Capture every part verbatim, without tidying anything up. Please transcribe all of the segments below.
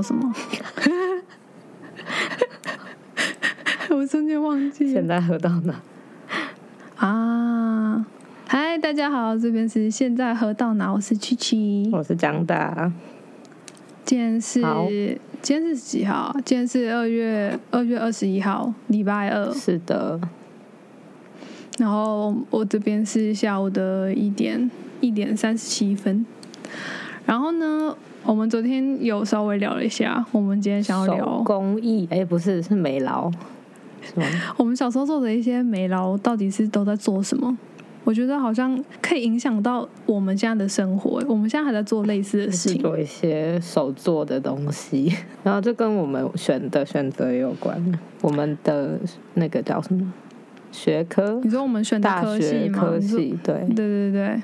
叫什么？我瞬间忘记了。现在喝到哪啊？嗨，大家好，这边是现在喝到哪？我是七七，我是江大。今天是今天是几号？今天是二月二月二十一号，礼拜二。是的。然后我这边是下午的一点一点三十七分。然后呢，我们昨天有稍微聊了一下，我们今天想要聊手工艺，哎，不是，是美劳，是吗？我们小时候做的一些美劳，到底是都在做什么？我觉得好像可以影响到我们现在的生活，我们现在还在做类似的事情，做一些手做的东西，然后这跟我们选的选择有关，我们的那个叫什么学科？你说我们选的科系吗？科系，对，对对对。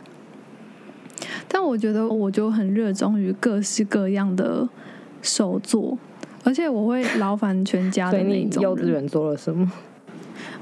但我觉得我就很热衷于各式各样的手作，而且我会劳烦全家的那种。所以你幼稚园做了什么？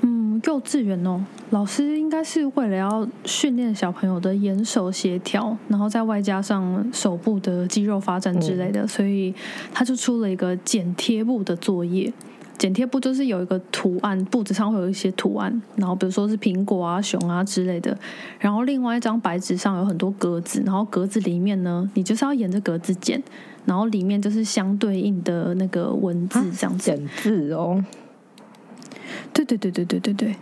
嗯，幼稚园哦，老师应该是为了要训练小朋友的眼手协调，然后再外加上手部的肌肉发展之类的，嗯、所以他就出了一个剪贴布的作业。剪贴布就是有一个图案，布子上会有一些图案，然后比如说是苹果啊、熊啊之类的，然后另外一张白纸上有很多格子，然后格子里面呢，你就是要沿着格子剪，然后里面就是相对应的那个文字这样子。啊、剪字哦。对对对对对对对。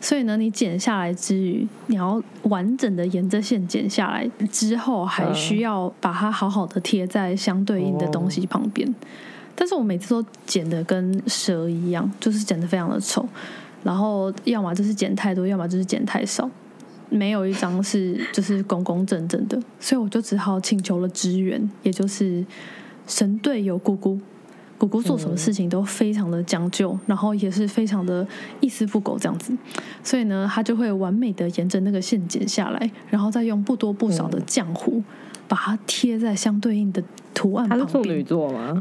所以呢，你剪下来之余，你要完整的沿着线剪下来之后，还需要把它好好的贴在相对应的东西旁边。哦，但是我每次都剪的跟蛇一样，就是剪的非常的丑，然后要么就是剪太多，要么就是剪太少，没有一张是就是工工整整的，所以我就只好请求了支援，也就是神队友姑姑。姑姑做什么事情都非常的讲究，嗯、然后也是非常的一丝不苟这样子，所以呢，她就会完美的沿着那个线剪下来，然后再用不多不少的浆糊。嗯，把它贴在相对应的图案旁边。他是处女座吗？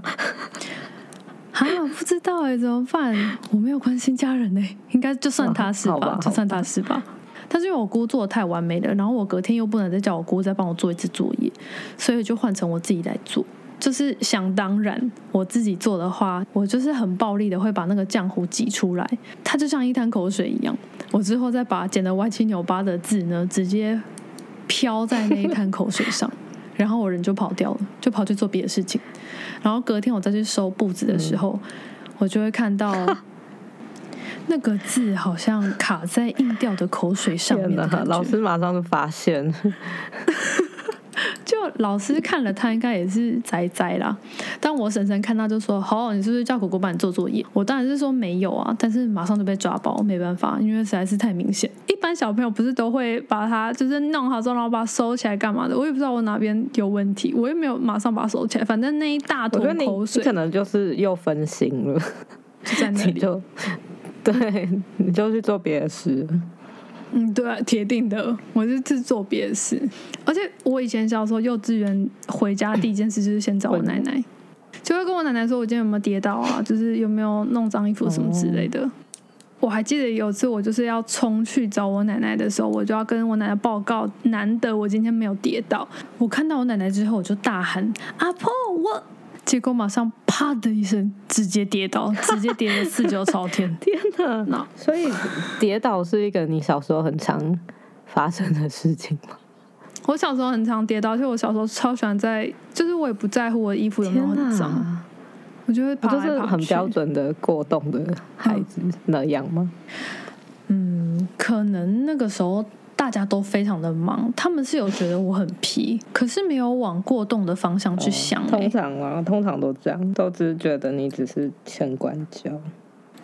啊，不知道哎，怎么办？我没有关心家人哎，应该就算他是吧，吧就算他是吧。但是因为我姑做的太完美了，然后我隔天又不能再叫我姑再帮我做一次作业，所以就换成我自己来做。就是想当然，我自己做的话，我就是很暴力的会把那个浆糊挤出来，它就像一滩口水一样。我之后再把剪得歪七扭八的字呢，直接飘在那一滩口水上。然后我人就跑掉了，就跑去做别的事情。然后隔天我再去收布子的时候，嗯、我就会看到那个字好像卡在硬掉的口水上面的感觉。老师马上就发现，就老师看了他应该也是栽栽啦。但我婶婶看他就说：“好，你是不是叫狗狗帮你做作业？”我当然是说没有啊，但是马上就被抓包，没办法，因为实在是太明显。一般小朋友不是都会把它就是弄好之后，然后把它收起来干嘛的？我也不知道我哪边有问题，我也没有马上把它收起来。反正那一大坨口水，你可能就是又分心了，就在那里就对，你就去做别的事。嗯，对啊，铁定的，我是去做别的事。而且我以前小时候幼稚园回家第一件事就是先找我奶奶，就会跟我奶奶说我今天有没有跌倒啊，就是有没有弄脏衣服什么之类的。哦，我还记得有次我就是要冲去找我奶奶的时候，我就要跟我奶奶报告，难得我今天没有跌倒。我看到我奶奶之后，我就大喊阿婆我，结果马上啪的一声直接跌倒，直接跌了四脚朝天。天哪！ No. 所以跌倒是一个你小时候很常发生的事情吗？我小时候很常跌倒，而且我小时候超喜欢在，就是我也不在乎我的衣服有没有很脏。我就会爬来爬去，就是很标准的过动的孩子那样吗？嗯，可能那个时候大家都非常的忙，他们是有觉得我很皮，可是没有往过动的方向去想。欸哦，通常啊，通常都这样，都只是觉得你只是欠管教。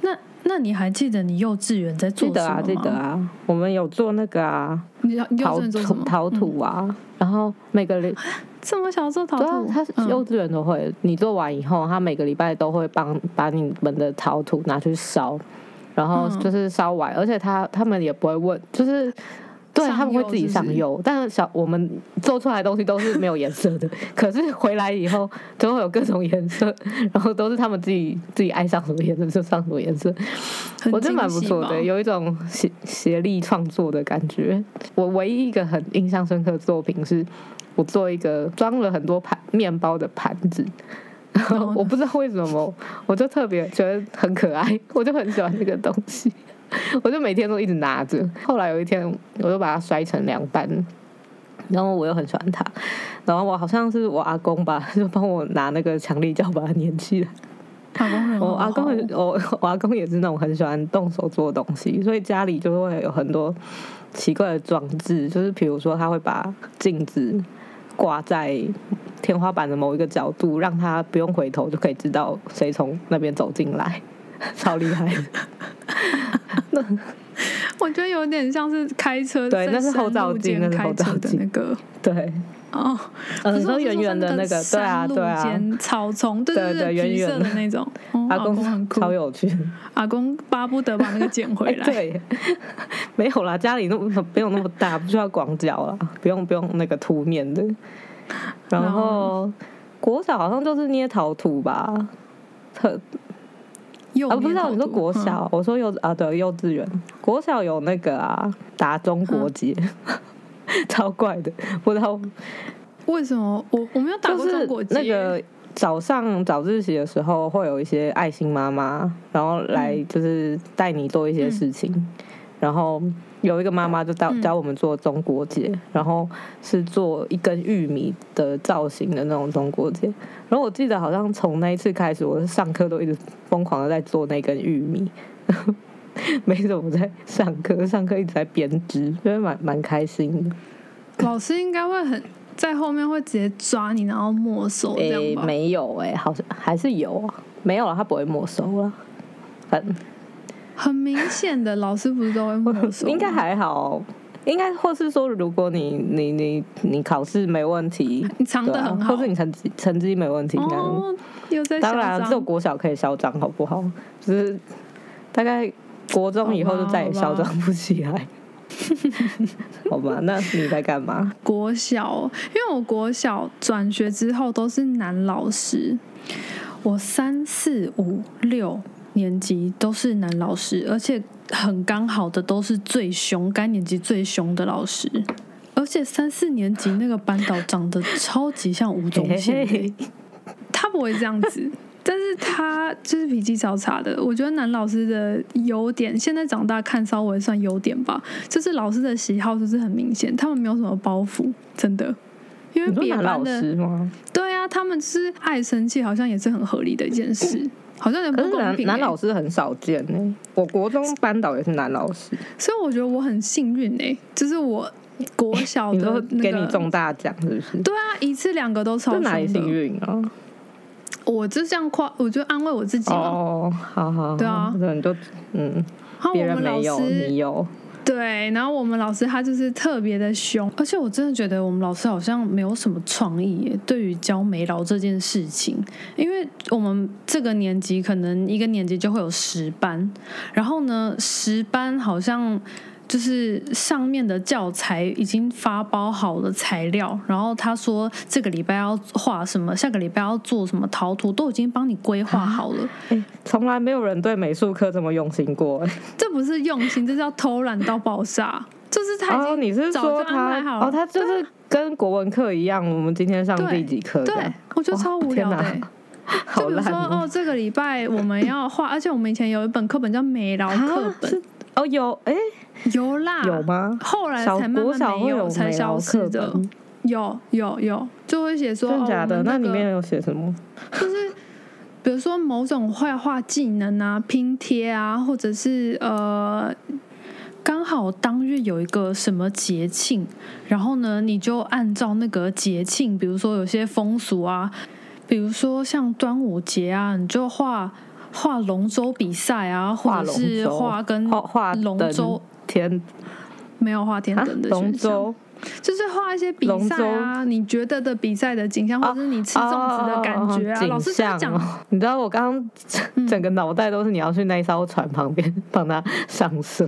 那那你还记得你幼稚园在做什么吗？记得啊，记得啊，我们有做那个啊，你幼稚园做什么？陶土啊，嗯、然后每个礼这么小做陶土，啊、他幼稚园都会，嗯、你做完以后，他每个礼拜都会帮把你们的陶土拿去烧，然后就是烧完，嗯、而且他他们也不会问，就是对他们会自己上釉，但小我们做出来的东西都是没有颜色的，可是回来以后就会有各种颜色，然后都是他们自己自己爱上什么颜色就上什么颜色，我觉得蛮不错的，有一种协协力创作的感觉。我唯一一个很印象深刻的作品是，我做一个装了很多盘面包的盘子，我不知道为什么，我就特别觉得很可爱，我就很喜欢这个东西，我就每天都一直拿着。后来有一天，我就把它摔成两半，然后我又很喜欢它，然后我好像是我阿公吧，就帮我拿那个强力胶把它粘起来。阿公很好，我阿公很我我阿公也是那种很喜欢动手做东西，所以家里就会有很多奇怪的装置，就是比如说他会把镜子挂在天花板的某一个角度，让他不用回头就可以知道谁从那边走进来，超厉害的。那我觉得有点像是开车，对，那是后照镜，那是后照镜那个，对。哦，嗯，你说圆圆的那个，对啊，对啊，草丛，对对对，橘色的那种。阿公很酷，超有趣。阿公巴不得把那个捡回来。对，没有啦，家里那没有那么大，不需要广角啦，不用不用那个凸面的。然后国小好像就是捏陶土吧，特。啊，不知道你说国小，我说幼啊，对，幼稚园，国小有那个啊，打中国结。超怪的，不知道为什么我我没有打过中国结。就是那个早上早自习的时候，会有一些爱心妈妈，然后来就是带你做一些事情。嗯、然后有一个妈妈就教教我们做中国结，嗯、然后是做一根玉米的造型的那种中国结。然后我记得好像从那一次开始，我上课都一直疯狂的在做那根玉米。没什么在上课，上课一直在编织，觉得蛮蛮开心的。老师应该会很在后面会直接抓你，然后没收这样吧？欸、没有哎、欸，好像还是有啊，没有了，他不会没收了。很很明显的，老师不是都会没收？应该还好，应该或是说，如果你你你你考试没问题，你藏得很好，啊、或是你成绩成绩没问题，哦，有在嚣张。当然，只有国小可以嚣张，好不好？就是大概。国中以后就再也嚣张不起来。好吧，那你在干嘛？国小，因为我国小转学之后都是男老师，我三四五六年级都是男老师，而且很刚好的都是最凶，该年级最凶的老师，而且三四年级那个班导长得超级像吴宗宪，他不会这样子。但是他就是脾气超差的，我觉得男老师的优点，现在长大看稍微算优点吧，就是老师的喜好就是很明显，他们没有什么包袱，真的。因为别班的，你说男老师吗？对啊，他们是爱生气，好像也是很合理的一件事。嗯，好像有点不公平。欸，可是 男, 男老师很少见呢，欸，我国中班导也是男老师，所以我觉得我很幸运哎，欸，就是我国小的那个，欸，你给你中大奖是不是？对啊，一次两个都超凶的，这哪里幸运啊？我就这样夸，我就安慰我自己嘛。哦，好好，对啊，你就嗯，别人没有，你有。对，然后我们老师他就是特别的凶，而且我真的觉得我们老师好像没有什么创意耶，对于教美劳这件事情，因为我们这个年级可能一个年级就会有十班，然后呢，十班好像。就是上面的教材已经发包好了材料，然后他说这个礼拜要画什么，下个礼拜要做什么陶土，都已经帮你规划好了。欸，从来没有人对美术课这么用心过。这不是用心，这叫偷懒到爆炸。就是他已经，哦，你是说他哦，他就是跟国文课一样，我们今天上第几课？对，我觉得超无聊的。欸。就比如说 哦, 哦，这个礼拜我们要画，而且我们以前有一本课本叫美劳课本。哦，有哎。欸有啦，有吗？后来才慢慢没有，才消失的。有有有，就会写说真的假的？哦，那个，那里面有写什么？就是比如说某种绘画技能啊、拼贴啊，或者是呃，刚好当日有一个什么节庆，然后呢，你就按照那个节庆，比如说有些风俗啊，比如说像端午节啊，你就画画龙舟比赛啊，或者是画跟画龙舟。天没有画天灯的龙舟，就是画一些比赛啊，你觉得的比赛的景象，啊，或者是你吃粽子的感觉啊。啊老师在讲，哦，你知道我刚刚整个脑袋都是你要去那一艘船旁边帮他上色。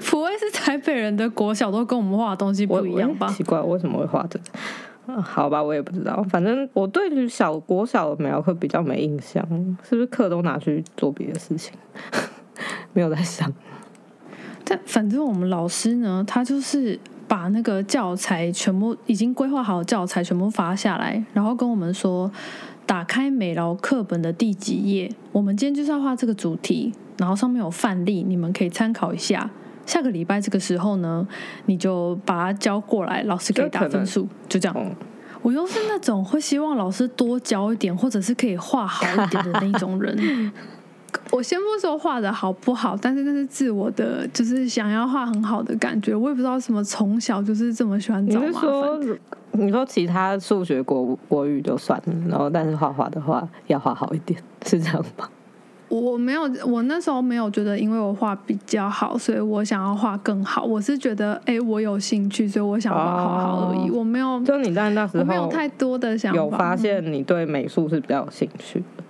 普威是台北人的国小，都跟我们画的东西不一样吧？奇怪，为什么会画这个？好吧，我也不知道，反正我对小国小的美劳课比较没印象，是不是课都拿去做别的事情？没有在想。但反正我们老师呢，他就是把那个教材全部已经规划好的教材全部发下来，然后跟我们说，打开美劳课本的第几页，我们今天就是要画这个主题，然后上面有范例，你们可以参考一下。下个礼拜这个时候呢，你就把它交过来，老师可以打分数，就这样、嗯。我又是那种会希望老师多教一点，或者是可以画好一点的那一种人。我先不说画的好不好，但是那是自我的，就是想要画很好的感觉。我也不知道什么，从小就是这么喜欢找麻烦。你是说，你说其他数学国国语就算了，然后但是画画的话要画好一点，是这样吗？我没有，我那时候没有觉得，因为我画比较好，所以我想要画更好。我是觉得，哎、欸，我有兴趣，所以我想要画好好而已。哦、我没有，就你在那时候，我没有太多的想法。有发现你对美术是比较有兴趣的、嗯？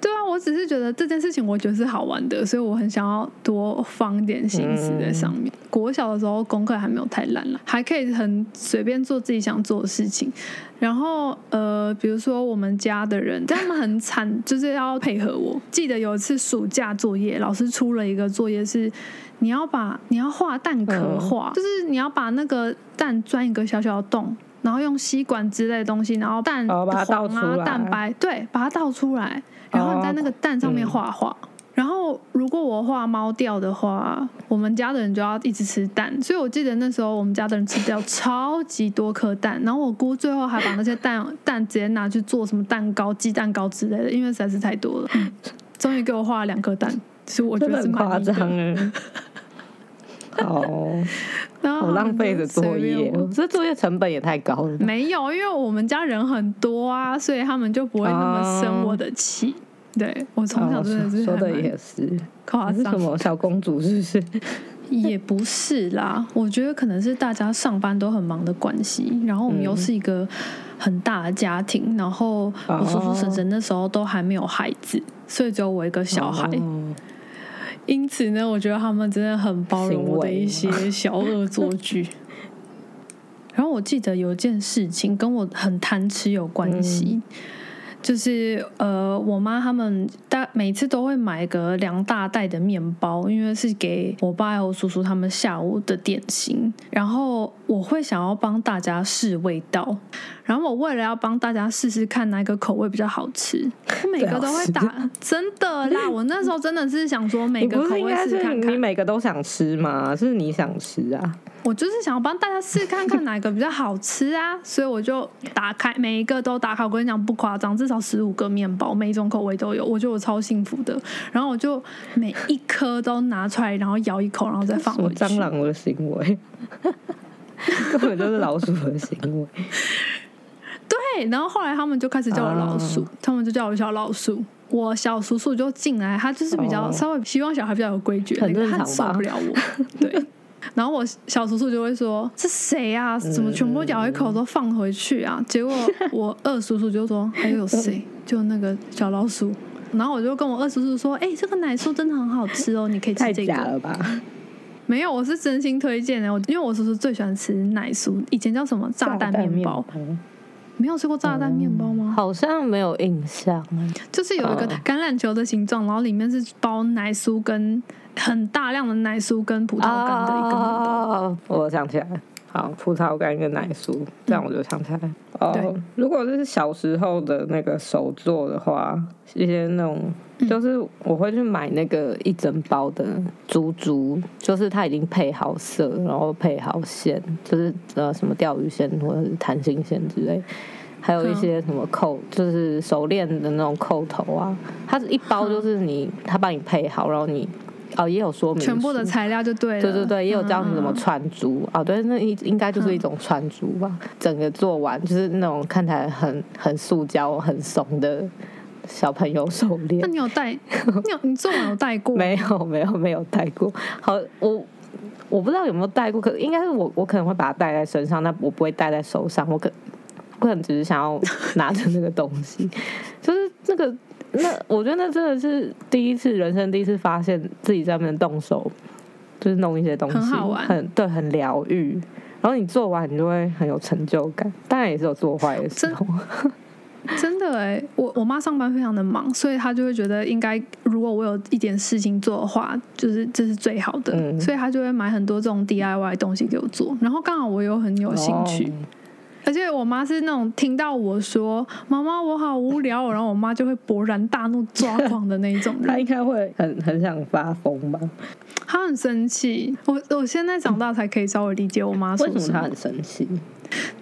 对啊，我只是觉得这件事情，我觉得是好玩的，所以我很想要多放点心思在上面。嗯、国小的时候功课还没有太烂了，还可以很随便做自己想做的事情。然后呃，比如说我们家的人，但他们很惨，就是要配合我。记得有一次暑假作业，老师出了一个作业是，你要把你要画蛋壳画，嗯、就是你要把那个蛋钻一个小小的洞，然后用吸管之类的东西，然后蛋黄啊、蛋白，对，把它倒出来，然后你在那个蛋上面画画。嗯然后如果我画猫掉的话，我们家的人就要一直吃蛋，所以我记得那时候我们家的人吃掉超级多颗蛋，然后我姑最后还把那些蛋蛋直接拿去做什么蛋糕、鸡蛋糕之类的，因为实在是太多了。嗯、终于给我画了两颗蛋，其实我觉得是蛮夸张的。哦，好浪费的作业，这作业成本也太高了。没有，因为我们家人很多啊，所以他们就不会那么生我的气。嗯对，我从小真的是、哦、说的也是夸张，是什么小公主是不是？也不是啦，我觉得可能是大家上班都很忙的关系，然后我们又是一个很大的家庭，嗯、然后我叔叔婶婶那时候都还没有孩子，所以只有我一个小孩。哦因此呢，我觉得他们真的很包容我的一些小恶作剧。然后我记得有一件事情跟我很贪吃有关系。嗯就是呃，我妈他们大每次都会买个两大袋的面包，因为是给我爸还有叔叔他们下午的点心。然后我会想要帮大家试味道，然后我为了要帮大家试试看哪个口味比较好吃，我每个都会打，真的啦！我那时候真的是想说每个口味试看看。你每个都想吃吗？是你想吃啊？我就是想要帮大家试看看哪个比较好吃啊，所以我就打开每一个都打开。我跟你讲不夸张，至少十五个面包，每一种口味都有，我觉得我超幸福的。然后我就每一颗都拿出来，然后咬一口，然后再放回去。蟑螂的行为，根本就是老鼠的行为。对，然后后来他们就开始叫我老鼠，啊、他们就叫我小老鼠。我小叔叔就进来，他就是比较稍微希望小孩比较有规矩，那个他受不了我，对。然后我小叔叔就会说：“是谁啊？怎么全部咬一口都放回去啊？”结果我二叔叔就说：“还有谁？就那个小老鼠。”然后我就跟我二叔叔说：“哎、欸，这个奶酥真的很好吃哦，你可以吃这个。”太假了吧？没有，我是真心推荐的。因为我叔叔最喜欢吃奶酥，以前叫什么炸弹面包。没有吃过炸弹面包吗、嗯？好像没有印象。就是有一个橄榄球的形状，然后里面是包奶酥跟很大量的奶酥跟葡萄干的一个面包。哦、我想起来，好，葡萄干跟奶酥，这样我就想起来。哦、嗯 oh, ，如果是小时候的那个手作的话，一些那种。就是我会去买那个一整包的珠珠，就是它已经配好色，然后配好线，就是呃什么钓鱼线或者是弹性线之类，还有一些什么扣，就是手链的那种扣头啊。它一包就是你，它帮你配好，然后你哦也有说明全部的材料就对了，对对对，也有教你怎么串珠啊、嗯哦。对，那应该就是一种串珠吧。整个做完就是那种看起来很很塑胶、很怂的。小朋友手链，那你有戴？你有你做完有戴过？没有，没有，没有戴过。好，我我不知道有没有戴过，可应该是我我可能会把它戴在身上，但我不会戴在手上。我可我可能只是想要拿着那个东西，就是那个那我觉得那真的是第一次，人生第一次发现自己在那边动手，就是弄一些东西，很好玩，很对，很疗愈。然后你做完，你就会很有成就感。当然也是有做坏的时候。真的哎、欸，我我妈上班非常的忙，所以她就会觉得应该，如果我有一点事情做的话，就是这是最好的、嗯，所以她就会买很多这种 D I Y 的东西给我做。然后刚好我又很有兴趣，哦、而且我妈是那种听到我说“妈妈，我好无聊”，然后我妈就会勃然大怒、抓狂的那一种人。她应该会很很想发疯吧？她很生气。我我现在长大才可以稍微理解我妈说什么。为什么她很生气？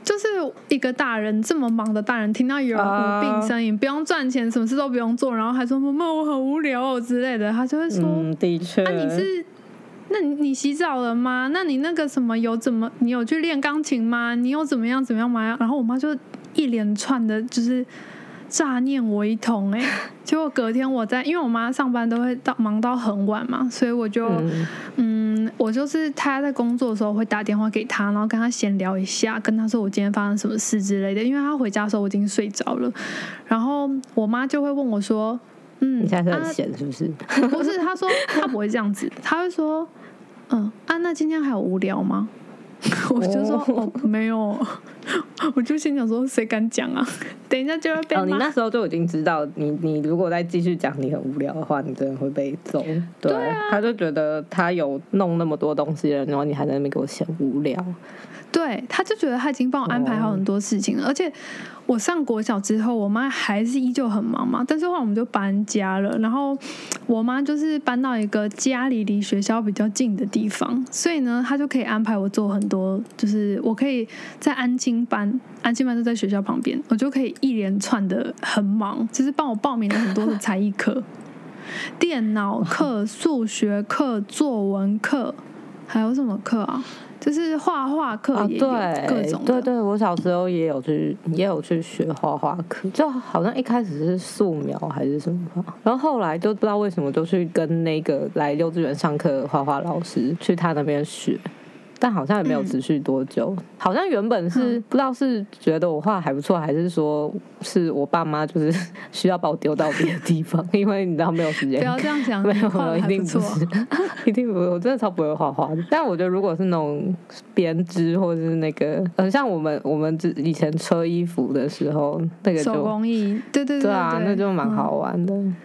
就是一个大人这么忙的大人，听到有人无病呻吟，不用赚钱，什么事都不用做，然后还说“妈妈，我很无聊哦”之类的，他就会说：“嗯，的确。”啊，你是？那你你洗澡了吗？那你那个什么有怎么？你有去练钢琴吗？你有怎么样怎么样吗？然后我妈就一连串的，就是炸念我一通哎、欸。结果隔天我在，因为我妈上班都会到忙到很晚嘛，所以我就嗯。嗯我就是他在工作的时候会打电话给他，然后跟他闲聊一下，跟他说我今天发生什么事之类的，因为他回家的时候我已经睡着了，然后我妈就会问我说嗯，你现在很闲是不是、啊、不是，他说他不会这样子，他会说嗯啊，那今天还有无聊吗？我就说、哦哦、没有，我就心想说谁敢讲啊，等一下就要被骂、哦、你那时候就已经知道 你, 你如果再继续讲你很无聊的话，你真的会被揍。 对, 對、啊、他就觉得他有弄那么多东西了，然后你还在那边给我嫌无聊。对，他就觉得他已经帮我安排好很多事情了、哦、而且我上国小之后我妈还是依旧很忙嘛，但是后来我们就搬家了，然后我妈就是搬到一个家里离学校比较近的地方，所以呢她就可以安排我做很多，就是我可以在安亲班，安亲班就在学校旁边，我就可以一连串的很忙，就是帮我报名了很多的才艺课电脑课、数学课、作文课，还有什么课啊，就是画画课也有各种的、啊、对, 对对，我小时候也有去也有去学画画课，就好像一开始是素描还是什么，然后后来就不知道为什么就去跟那个来幼稚园上课的画画老师去他那边学，但好像也没有持续多久、嗯、好像原本是、嗯、不知道是觉得我画还不错，还是说是我爸妈就是需要把我丢到别的地方因为你知道没有时间。不要这样想，没有画得还不错，一定不是，我真的超不会画画的。但我觉得如果是那种编织或者是那个很像我们我们以前车衣服的时候那个就手工艺，对对 对, 对, 对, 对啊，那就蛮好玩的、嗯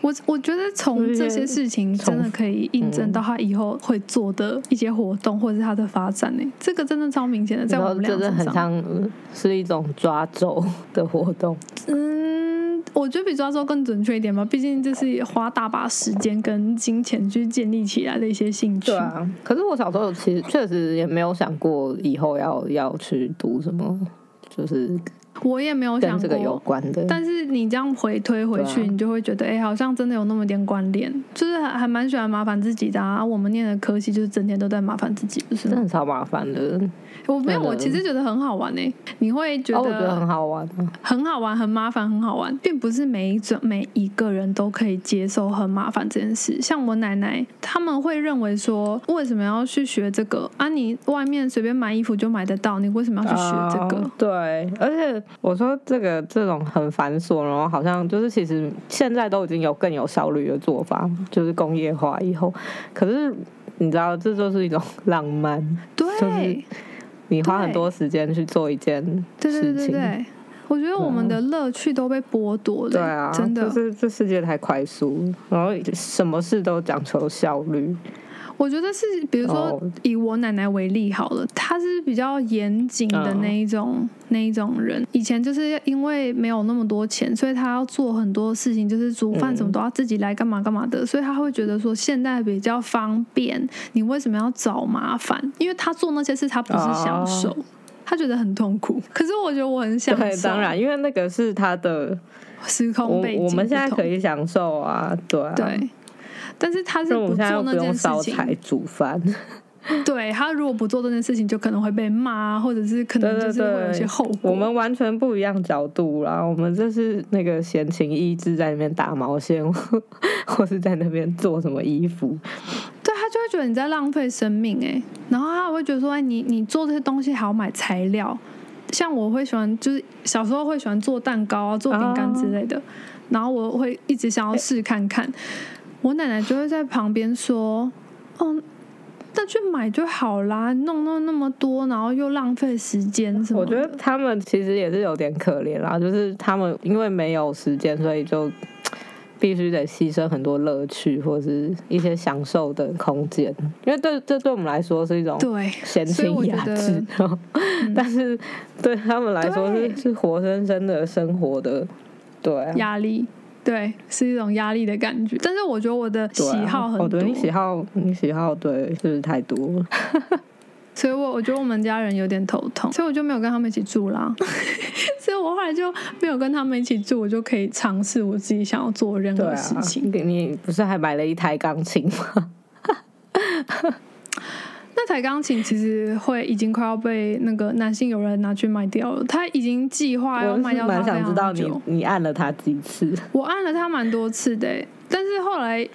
我我觉得从这些事情真的可以印证到他以后会做的一些活动或者是他的发展、欸、这个真的超明显的，在我们俩身上真的很像是一种抓周的活动。嗯，我觉得比抓周更准确一点吧，毕竟这是花大把时间跟金钱去建立起来的一些兴趣。对啊，可是我小时候其实确实也没有想过以后要要去读什么，就是我也没有想过跟这个有关的，但是你这样回推回去、啊、你就会觉得哎、欸，好像真的有那么点关联，就是还蛮喜欢麻烦自己的啊。我们念的科系就是整天都在麻烦自己，不是真的超麻烦的。我没有，我其实觉得很好玩、欸、你会觉得、哦、我觉得很好玩、啊、很好玩，很麻烦，很好玩，并不是每一种每一个人都可以接受很麻烦这件事。像我奶奶他们会认为说为什么要去学这个啊，你外面随便买衣服就买得到，你为什么要去学这个、哦、对。而且我说这个这种很繁琐，然后好像就是其实现在都已经有更有效率的做法，就是工业化以后，可是你知道这就是一种浪漫，对，就是你花很多时间去做一件事情。对对对 对, 对，我觉得我们的乐趣都被剥夺了。对啊，真的，就是这世界太快速，然后什么事都讲求效率。我觉得是，比如说以我奶奶为例好了，她是比较严谨的那一种、oh. 那一种人。以前就是因为没有那么多钱，所以她要做很多事情，就是煮饭什么都要自己来，干嘛干嘛的、嗯。所以她会觉得说现在比较方便，你为什么要找麻烦？因为她做那些事，她不是享受， oh. 她觉得很痛苦。可是我觉得我很享受。对，当然，因为那个是她的时空背景，我，我们现在可以享受啊，对啊，对。但是他是不做那件事情，煮饭。对，他如果不做这件事情，就可能会被骂，或者是可能就是会有一些后果。對對對，我们完全不一样角度啦，我们这是那个闲情逸致在那边打毛线，或是在那边做什么衣服。对，他就会觉得你在浪费生命哎、欸，然后他会觉得说，哎、欸，你你做这些东西还要买材料。像我会喜欢，就是小时候会喜欢做蛋糕啊、做饼干之类的， oh. 然后我会一直想要试看看。我奶奶就会在旁边说：“哦，那去买就好啦，弄到那么多，然后又浪费时间什么。”我觉得他们其实也是有点可怜啦，就是他们因为没有时间，所以就必须得牺牲很多乐趣或是一些享受的空间，因为对这对我们来说是一种闲情雅致，但是对他们来说是是活生生的生活的对啊压力，对，是一种压力的感觉。但是我觉得我的喜好很多，对啊，哦，对，你喜好你喜好对是不是太多了？所以我我觉得我们家人有点头痛，所以我就没有跟他们一起住啦。所以我后来就没有跟他们一起住，我就可以尝试我自己想要做任何事情。对啊，你不是还买了一台钢琴吗？那台钢琴其实会已经快要被那个男性友人拿去卖掉了，他已经计划要卖掉它。我是蛮想知道你你按了它几次？我按了它蛮多次的，欸，但是后来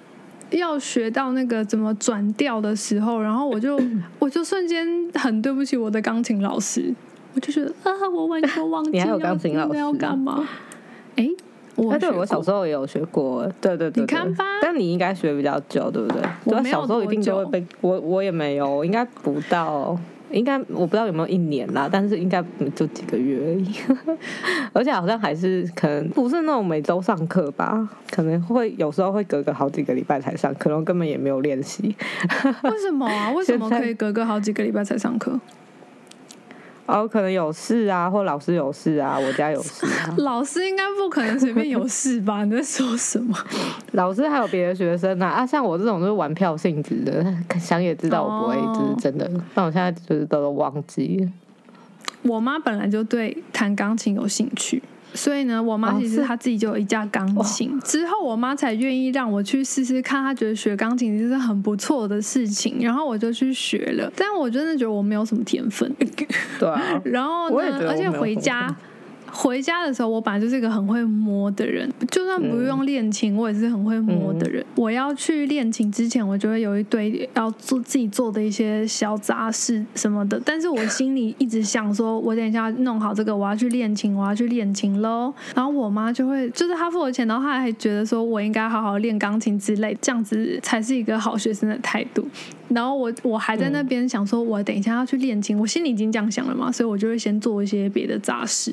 要学到那个怎么转调的时候，然后我就我就瞬间很对不起我的钢琴老师，我就觉得啊，我完全忘记你还有钢琴老师要干嘛？哎，我对我小时候也有学过，对对 对, 对，你看吧，但你应该学比较久，对不对？我没有多久，小时候一定就会被我我也没有，应该不到。应该我不知道有没有一年啦，但是应该就几个月而已。而且好像还是可能不是那种每周上课吧，可能会有时候会隔个好几个礼拜才上课，然后根本也没有练习。为什么啊？为什么可以隔个好几个礼拜才上课？哦，可能有事啊，或老师有事啊，我家有事啊。老师应该不可能随便有事吧？你在说什么？老师还有别的学生啊，啊，像我这种就是玩票性质的，想也知道我不会，就是真的。但我现在就是都忘记了。我妈本来就对弹钢琴有兴趣，所以呢，我妈其实她自己就有一架钢琴，之后我妈才愿意让我去试试看，她觉得学钢琴是很不错的事情，然后我就去学了。但我真的觉得我没有什么天分，对啊。然后呢，而且回家回家的时候，我本来就是一个很会摸的人，就算不用练琴，我也是很会摸的人。嗯，我要去练琴之前，我就会有一堆要做自己做的一些小杂事什么的，但是我心里一直想说，我等一下弄好这个，我要去练琴，我要去练琴咯。然后我妈就会，就是她付我钱，然后她还觉得说我应该好好练钢琴之类，这样子才是一个好学生的态度。然后我我还在那边想说，我等一下要去练琴，我心里已经这样想了嘛，所以我就会先做一些别的杂事。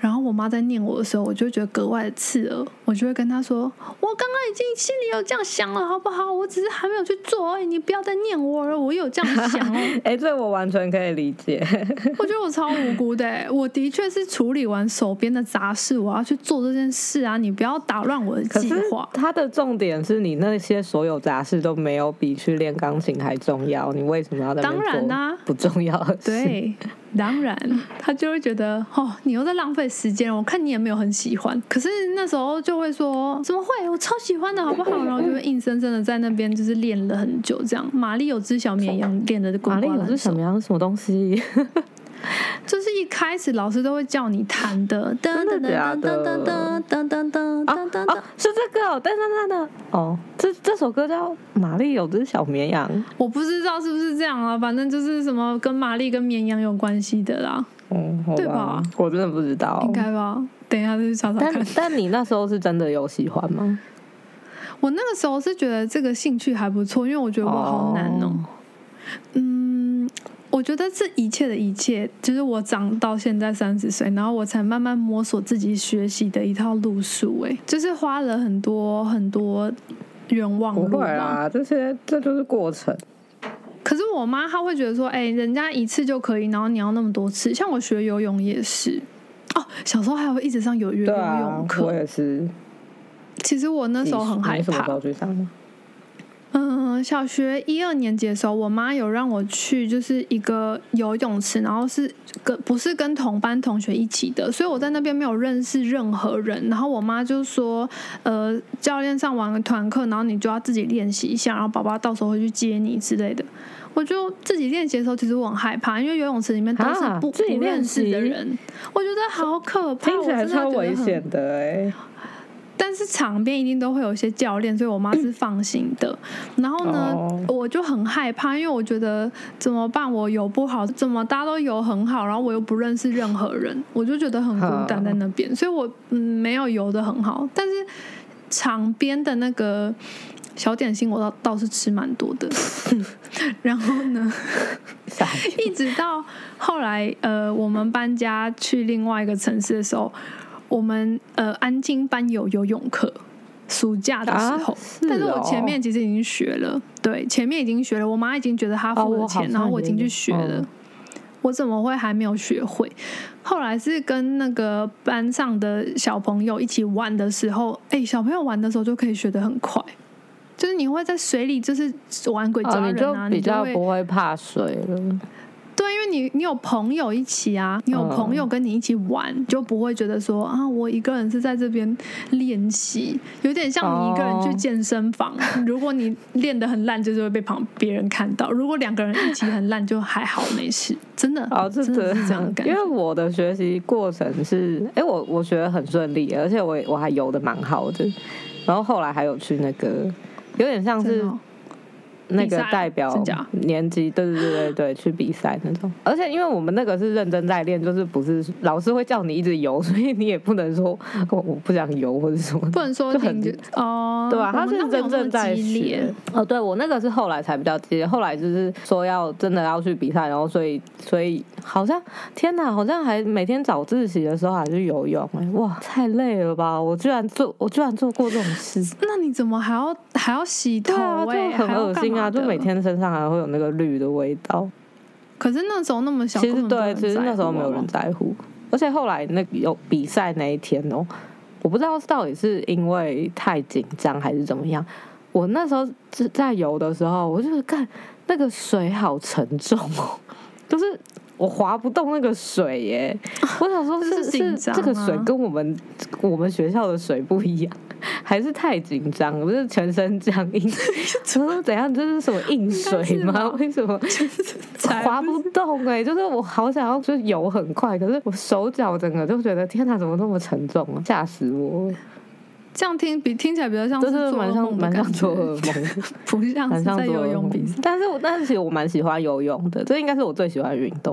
然后我妈在念我的时候，我就觉得格外的刺耳，我就会跟她说，我刚刚已经心里有这样想了好不好，我只是还没有去做而已，你不要再念我了，我有这样想哦。哎、欸，这我完全可以理解。我觉得我超无辜的，欸，我的确是处理完手边的杂事，我要去做这件事啊，你不要打乱我的计划。可是它的重点是你那些所有杂事都没有比去练钢琴还重要，你为什么要在那边做不重要的事？当然啊，对，当然他就会觉得哦，你又在浪费时间，我看你也没有很喜欢。可是那时候就会说怎么会，我超喜欢的好不好，然后就会硬生生的在那边就是练了很久这样。玛丽有只小绵羊练的滚瓜烂熟。玛丽有只小绵羊什么东西？就是一开始老师都会叫你弹的，真的假的？啊啊，是这个，噔噔噔噔，哦，这这首歌叫《玛丽有只小绵羊》，我不知道是不是这样啊，反正就是什么跟玛丽跟绵羊有关系的啦，嗯，对吧？我真的不知道，应该吧？等一下再去查查看。但但你那时候是真的有喜欢吗？我那个时候是觉得这个兴趣还不错，因为我觉得我好难哦，嗯。我觉得这一切的一切，就是我长到现在三十岁，然后我才慢慢摸索自己学习的一套路数，哎，就是花了很多很多冤枉路吧。不会啦，这些这就是过程。可是我妈她会觉得说，哎、欸，人家一次就可以，然后你要那么多次。像我学游泳也是，哦，小时候还会一直上游泳课。对啊，我也是。其实我那时候很害怕。你什么时候去上吗？嗯，小学一二年级的时候，我妈有让我去就是一个游泳池，然后是跟不是跟同班同学一起的，所以我在那边没有认识任何人。然后我妈就说，呃，教练上完团课，然后你就要自己练习一下，然后爸爸到时候会去接你之类的。我就自己练习的时候，其实我很害怕，因为游泳池里面都是不不认识的人，我觉得好可怕，听起来超危险的哎、欸。但是场边一定都会有一些教练，所以我妈是放心的。然后呢， oh. 我就很害怕，因为我觉得怎么办？我游不好，怎么大家都游很好，然后我又不认识任何人，我就觉得很孤单在那边。Oh. 所以我嗯没有游得很好，但是场边的那个小点心我倒倒是吃蛮多的。然后呢，一直到后来呃我们搬家去另外一个城市的时候。我们呃安静班有游泳课，暑假的时候、啊是哦，但是我前面其实已经学了，对，前面已经学了，我妈已经觉得她付了钱、哦，然后我已经去学了、哦，我怎么会还没有学会？后来是跟那个班上的小朋友一起玩的时候，哎，小朋友玩的时候就可以学得很快，就是你会在水里就是玩鬼抓人啊，哦、你就比较不会怕水了。对，因为你你有朋友一起啊，你有朋友跟你一起玩， oh. 就不会觉得说啊，我一个人是在这边练习，有点像你一个人去健身房。Oh. 如果你练得很烂，就是会被旁别人看到；如果两个人一起很烂，就还好没事。真的，哦、oh, ，真的是这样的感觉。因为我的学习过程是，哎，我我学得很顺利，而且我我还游得蛮好的。然后后来还有去那个，有点像是。那个代表年级，对对对对对，去比赛那种。而且因为我们那个是认真在练，就是不是老师会叫你一直游，所以你也不能说我我不想游或者什么，不能说停止哦，对吧、啊？他是真正在学。哦，对我那个是后来才比较激烈，后来就是说要真的要去比赛，然后所以所以好像天哪，好像还每天早自习的时候还去游泳、欸，哇，太累了吧！我居然做我居然做过这种事，那你怎么还要还要洗头、欸？对啊，就很恶心、啊。啊，就每天身上还会有那个绿的味道。可是那时候那么小，其实对，其实那时候没有人在乎。而且后来那有比赛那一天哦，我不知道到底是因为太紧张还是怎么样。我那时候在游的时候，我就是看那个水好沉重哦，就是我划不动那个水耶。我想说是，是是这个水跟我们我们学校的水不一样。还是太紧张，不是全身僵硬，怎么怎样？这是什么硬水吗？为什么滑不动、欸？哎，就是我好想要，就是游很快，可是我手脚整个就觉得天哪、啊，怎么那么沉重啊？吓死我！这样听比听起来比较像是做噩梦的感觉，做噩梦，不像是在游泳比赛。但是我，但是其实我蛮喜欢游泳的，这应该是我最喜欢的运动。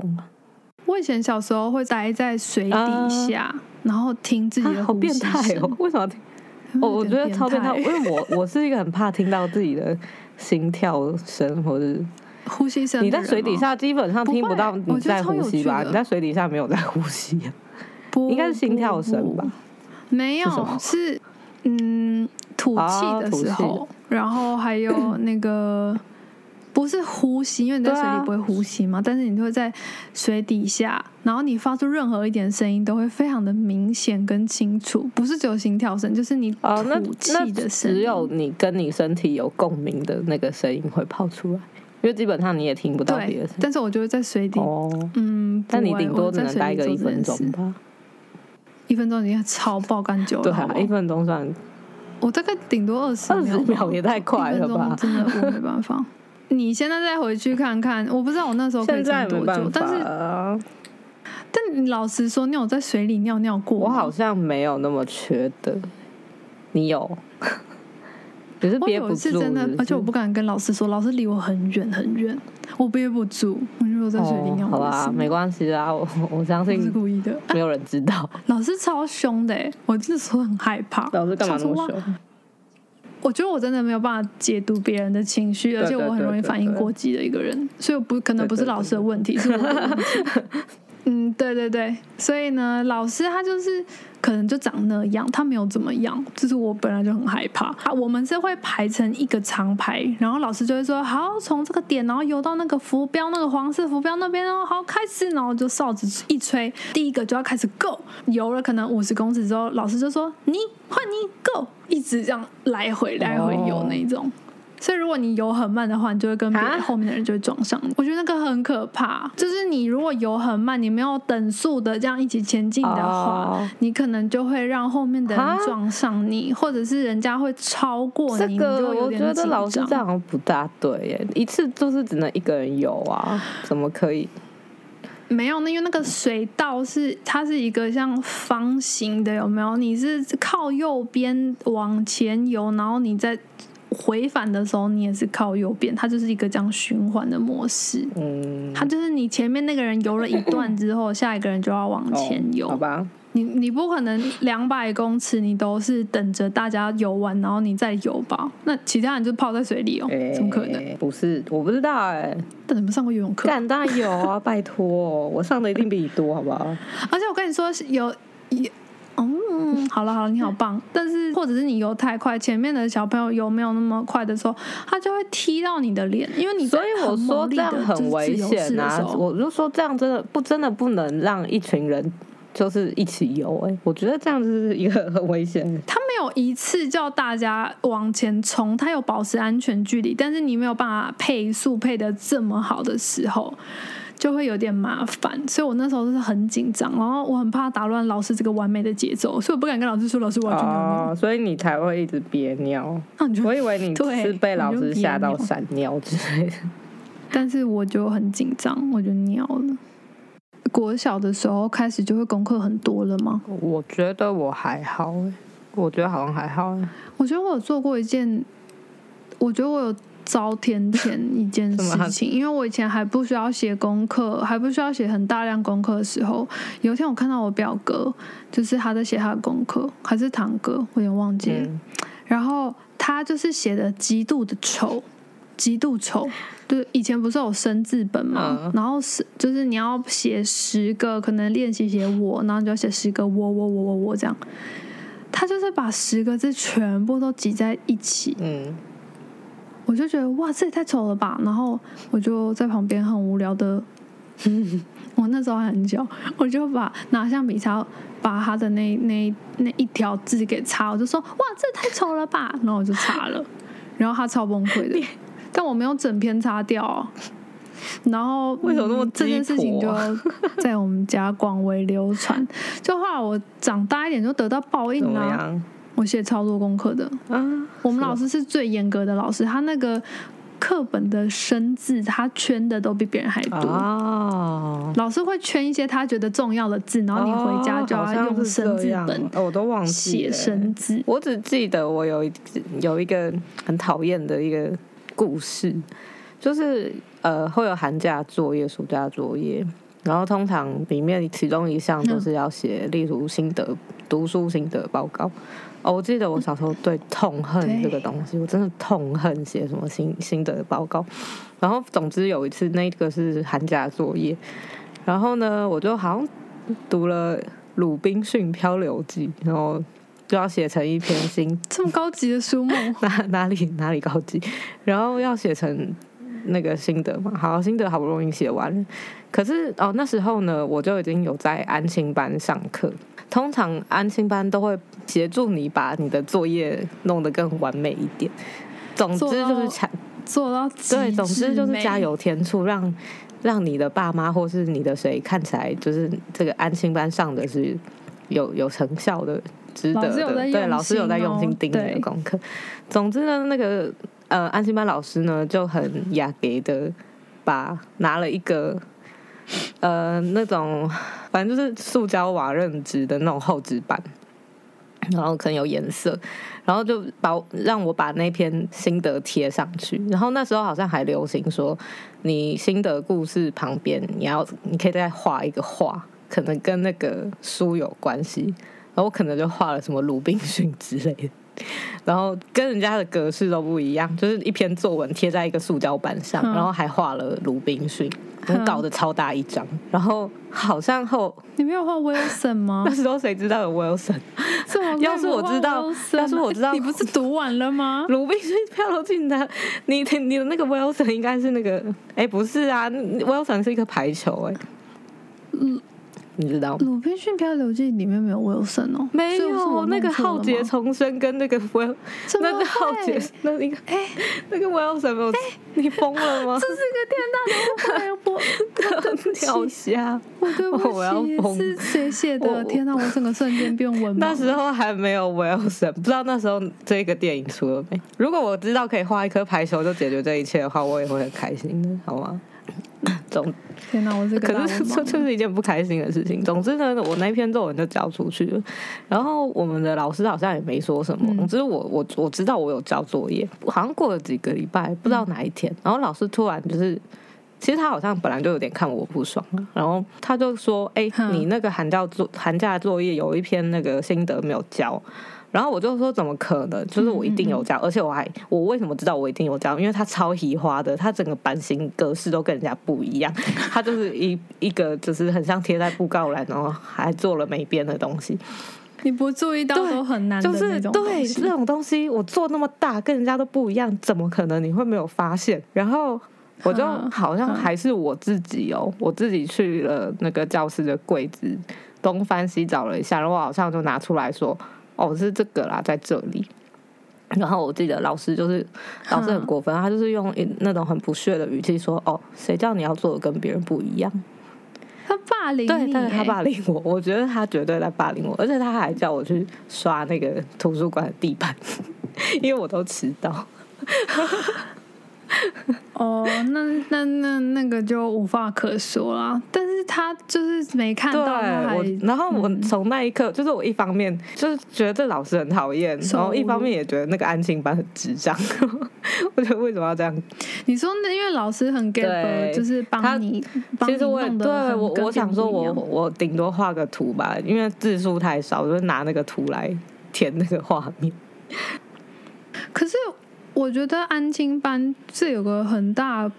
我以前小时候会待在水底下，呃、然后听自己的呼吸、啊、好变态哦！为什么？我、哦、我觉得超变态，因为我我是一个很怕听到自己的心跳声或者呼吸声。你在水底下基本上听不到你在呼吸吧？你在水底下没有在呼吸、啊，应该是心跳声吧？没有，是嗯吐气的时候、哦，然后还有那个不是呼吸，因为你在水里不会呼吸嘛，啊、但是你会在水底下。然后你发出任何一点声音都会非常的明显跟清楚，不是只有心跳声，就是你吐气的声音、哦、只有你跟你身体有共鸣的那个声音会跑出来，因为基本上你也听不到别的声音。但是我就会在水底、哦、嗯，但你顶多只能待个一分钟吧，一分钟已经超爆干久了。对啊，一分钟算我大概顶多二十秒，二十秒也太快了吧，真的我没办法。你现在再回去看看，我不知道我那时候可以撑多久，但是。但你老实说，你有在水里尿尿过吗？我好像没有那么缺德，你有？只是憋不住是不是。我有一次真的，而且我不敢跟老师说，老师离我很远很远，我憋不住，我就在水里尿过、哦。好吧，没关系啊，我我相信是故意的，没有人知道。啊、老师超凶的、欸，我那时候很害怕。老师干嘛那么凶？我觉得我真的没有办法解读别人的情绪，而且我很容易反应过激的一个人，對對對對對所以我不可能不是老师的问题，對對對對是我的问题。嗯，对对对，所以呢，老师他就是可能就长那样，他没有怎么样，就是我本来就很害怕啊。我们是会排成一个长排，然后老师就会说，好，从这个点，然后游到那个浮标，那个黄色浮标那边哦，好，开始，然后就哨子一吹，第一个就要开始 go， 游了可能五十公尺之后，老师就说你换你 go， 一直这样来回来回游那一种。Oh.所以如果你游很慢的话，你就会跟别人后面的人就会撞上你。我觉得那个很可怕，就是你如果游很慢，你没有等速的这样一起前进的话， oh. 你可能就会让后面的人撞上你，或者是人家会超过你。这个你就有点紧张。我觉得老师这样不大对耶，一次就是只能一个人游啊，怎么可以？没有，那因为那个水道是它是一个像方形的，有没有？你是靠右边往前游，然后你在回返的时候你也是靠右边，它就是一个这样循环的模式。嗯，它就是你前面那个人游了一段之后，下一个人就要往前游。哦，好吧。你你不可能两百公尺你都是等着大家游完然后你再游吧？那其他人就泡在水里哦，欸、怎么可能？不是，我不知道哎、欸。但你们上过游泳课？干当然有啊，拜托、哦，我上的一定比你多，好不好？而且我跟你说，有有，嗯，好了好了，你好棒。但是或者是你游太快，前面的小朋友游没有那么快的时候，他就会踢到你的脸，因为你所以我说这样很危险啊！我就说这样真的不真的不能让一群人。就是一起游，哎、欸，我觉得这样子是一个很危险。他没有一次叫大家往前冲，他有保持安全距离，但是你没有办法配速配得这么好的时候，就会有点麻烦。所以我那时候是很紧张，然后我很怕打乱老师这个完美的节奏，所以我不敢跟老师说老师我要去尿尿。哦，所以你才会一直憋尿。啊，我以为你是被老师吓到闪尿之类的，但是我就很紧张，我就尿了。国小的时候开始就会功课很多了吗？我觉得我还好，我觉得好像还好。我觉得我有做过一件，我觉得我有遭天谴一件事情，因为我以前还不需要写功课，还不需要写很大量功课的时候，有一天我看到我表哥，就是他在写他的功课，还是堂哥，我有点忘记了。嗯，然后他就是写的极度的丑。极度丑，就是以前不是有生字本嘛，嗯，然后就是你要写十个，可能练习写我，然后你就要写十个我我我我我这样。他就是把十个字全部都挤在一起，嗯，我就觉得哇，这也太丑了吧！然后我就在旁边很无聊的，我那时候还很小，我就把拿橡皮擦把他的那那那一条字给擦，我就说哇，这也太丑了吧！然后我就擦了，然后他超崩溃的。但我没有整篇擦掉，哦，然后为什么那么，啊嗯，这件事情就在我们家广为流传。就后来我长大一点就得到报应啦，啊，我写超多功课的，啊，我们老师是最严格的老师，他那个课本的生字他圈的都比别人还多，哦，老师会圈一些他觉得重要的字，然后你回家就要用生字本，哦，我都忘记写生字。我只记得我有一有一个很讨厌的一个故事，就是呃会有寒假作业、暑假作业，然后通常里面其中一项就是要写，例如心得、读书心得报告。哦，我记得我小时候对痛恨这个东西，我真的痛恨写什么心心得报告。然后总之有一次，那个是寒假作业，然后呢，我就好像读了鲁滨逊漂流记，然后就要写成一篇新，这么高级的书目，哪哪里哪里高级？然后要写成那个心得嘛，好，心得好不容易写完了，可是哦那时候呢，我就已经有在安亲班上课，通常安亲班都会协助你把你的作业弄得更完美一点。总之就是做 到, 做到对，总之就是加油添醋，让让你的爸妈或是你的谁看起来就是这个安亲班上的是有有成效的。值得的，对，老师有在用心盯你的功课。总之呢，那个呃安心班老师呢就很雅给的把拿了一个呃那种反正就是塑胶瓦楞纸的那种厚纸板，然后可能有颜色，然后就把让我把那篇心得贴上去。然后那时候好像还流行说，你心得故事旁边你要你可以再画一个画，可能跟那个书有关系。然后我可能就画了什么鲁滨逊之类的，然后跟人家的格式都不一样，就是一篇作文贴在一个塑胶板上，嗯，然后还画了鲁滨逊，嗯，搞得超大一张。然后好像后你没有画 Wilson 吗？那时候谁知道有 Wilson？ 要是我知道，要是我知道，你不是读完了吗？鲁滨逊漂流记的，你你的那个 Wilson 应该是那个，哎，不是啊 ，Wilson 是一个排球，哎，嗯。你知道吗？《鲁滨逊漂流记》里面没有 Wilson 哦，没有那个浩劫重生跟那个 Will， 那个浩劫那那个哎那个 Wilson 没有，欸，你疯了吗？这是个天大的误会，我对不起，好瞎，我对不起，我要疯，是谁写的？天哪，我整个瞬间变文盲。那时候还没有 Wilson， 不知道那时候这个电影出了没？如果我知道可以画一颗排球就解决这一切的话，我也会很开心的，好吗？总天哪，我是个大文盲。可是这就是一件不开心的事情。总之呢，我那篇作文就交出去了，然后我们的老师好像也没说什么。嗯、总之我我我知道我有交作业，好像过了几个礼拜，不知道哪一天，嗯、然后老师突然就是。其实他好像本来就有点看我不爽，然后他就说：“哎、欸，你那个寒假作寒假作业有一篇那个心得没有交。”然后我就说：“怎么可能？就是我一定有交，嗯嗯嗯而且我还我为什么知道我一定有交？因为他超移花的，他整个版型格式都跟人家不一样，他就是一一个就是很像贴在布告栏，然后还做了美编的东西。”你不注意到都很难的那种东西，就是对这种东西，我做那么大跟人家都不一样，怎么可能你会没有发现？然后。我就好像还是我自己哦、喔，我自己去了那个教室的柜子，东翻西找了一下，然后我好像就拿出来说：“哦，是这个啦，在这里。”然后我记得老师就是老师很过分，他就是用那种很不屑的语气说：“哦，谁叫你要做的跟别人不一样？”他霸凌你、欸，对，但是他霸凌我，我觉得他绝对在霸凌我，而且他还叫我去刷那个图书馆的地板，因为我都迟到。哦、oh, ，那那那那个就无话可说啦。但是他就是没看到他還，对。我然后我从那一刻、嗯，就是我一方面就是觉得这老师很讨厌，然后一方面也觉得那个安亲班很智障。我觉得为什么要这样？你说那因为老师很 get， 就是帮你。其实我也对我我想说我我顶多画个图吧，因为字数太少，我就拿那个图来填那个画面。可是。我觉得安亲班是有个很大，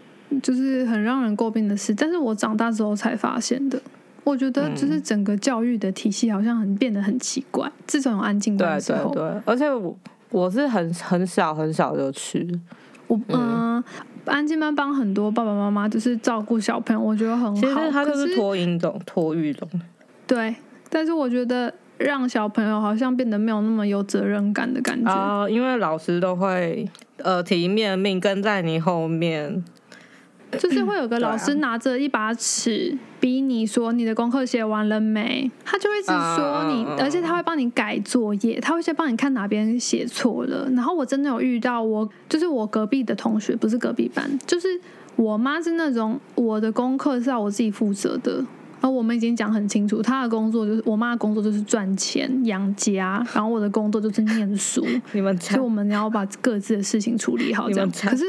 就是很让人诟病的事，但是我长大之后才发现的。我觉得就是整个教育的体系好像很变得很奇怪，自从有安亲班之后。对对对，而且我我是很很小很小就去，我嗯。呃安亲班帮很多爸爸妈妈就是照顾小朋友，我觉得很好。其实他就是托婴中托育中。对，但是我觉得。让小朋友好像变得没有那么有责任感的感觉啊、哦，因为老师都会呃提面命跟在你后面，就是会有个老师拿着一把尺逼你说你的功课写完了没，他就会一直说你，哦、而且他会帮你改作业，他会先帮你看哪边写错了。然后我真的有遇到我，就是我隔壁的同学，不是隔壁班，就是我妈是那种我的功课是要我自己负责的。然后我们已经讲很清楚，她的工作就是我妈的工作就是赚钱养家，然后我的工作就是念书。你们所以我们要把各自的事情处理好，这样。可是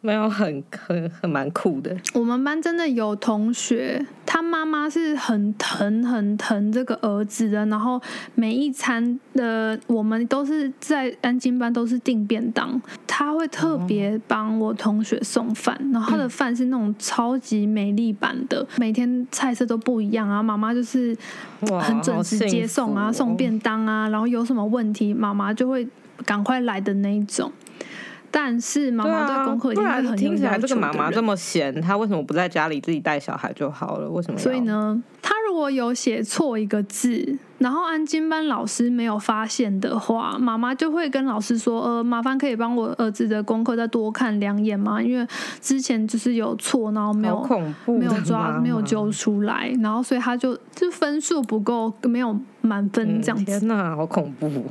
没有很很很蛮酷的。我们班真的有同学，他妈妈是很疼很疼这个儿子的，然后每一餐的我们都是在安亲班都是订便当，他会特别帮我同学送饭，然后他的饭是那种超级美丽版的，每天菜色都不一样啊，妈妈就是很准时接送啊，送便当啊，然后有什么问题妈妈就会赶快来的那一种。但是妈妈对功课已经很有要求的人、对啊、听起来这个妈妈这么闲，她为什么不在家里自己带小孩就好了？为什么要？所以呢，她如果有写错一个字，然后安亲班老师没有发现的话，妈妈就会跟老师说：“呃，麻烦可以帮我儿子的功课再多看两眼吗？因为之前就是有错，然后没有好恐怖的妈妈没有抓没有揪出来，然后所以他就就分数不够，没有满分这样子。嗯”天哪，好恐怖！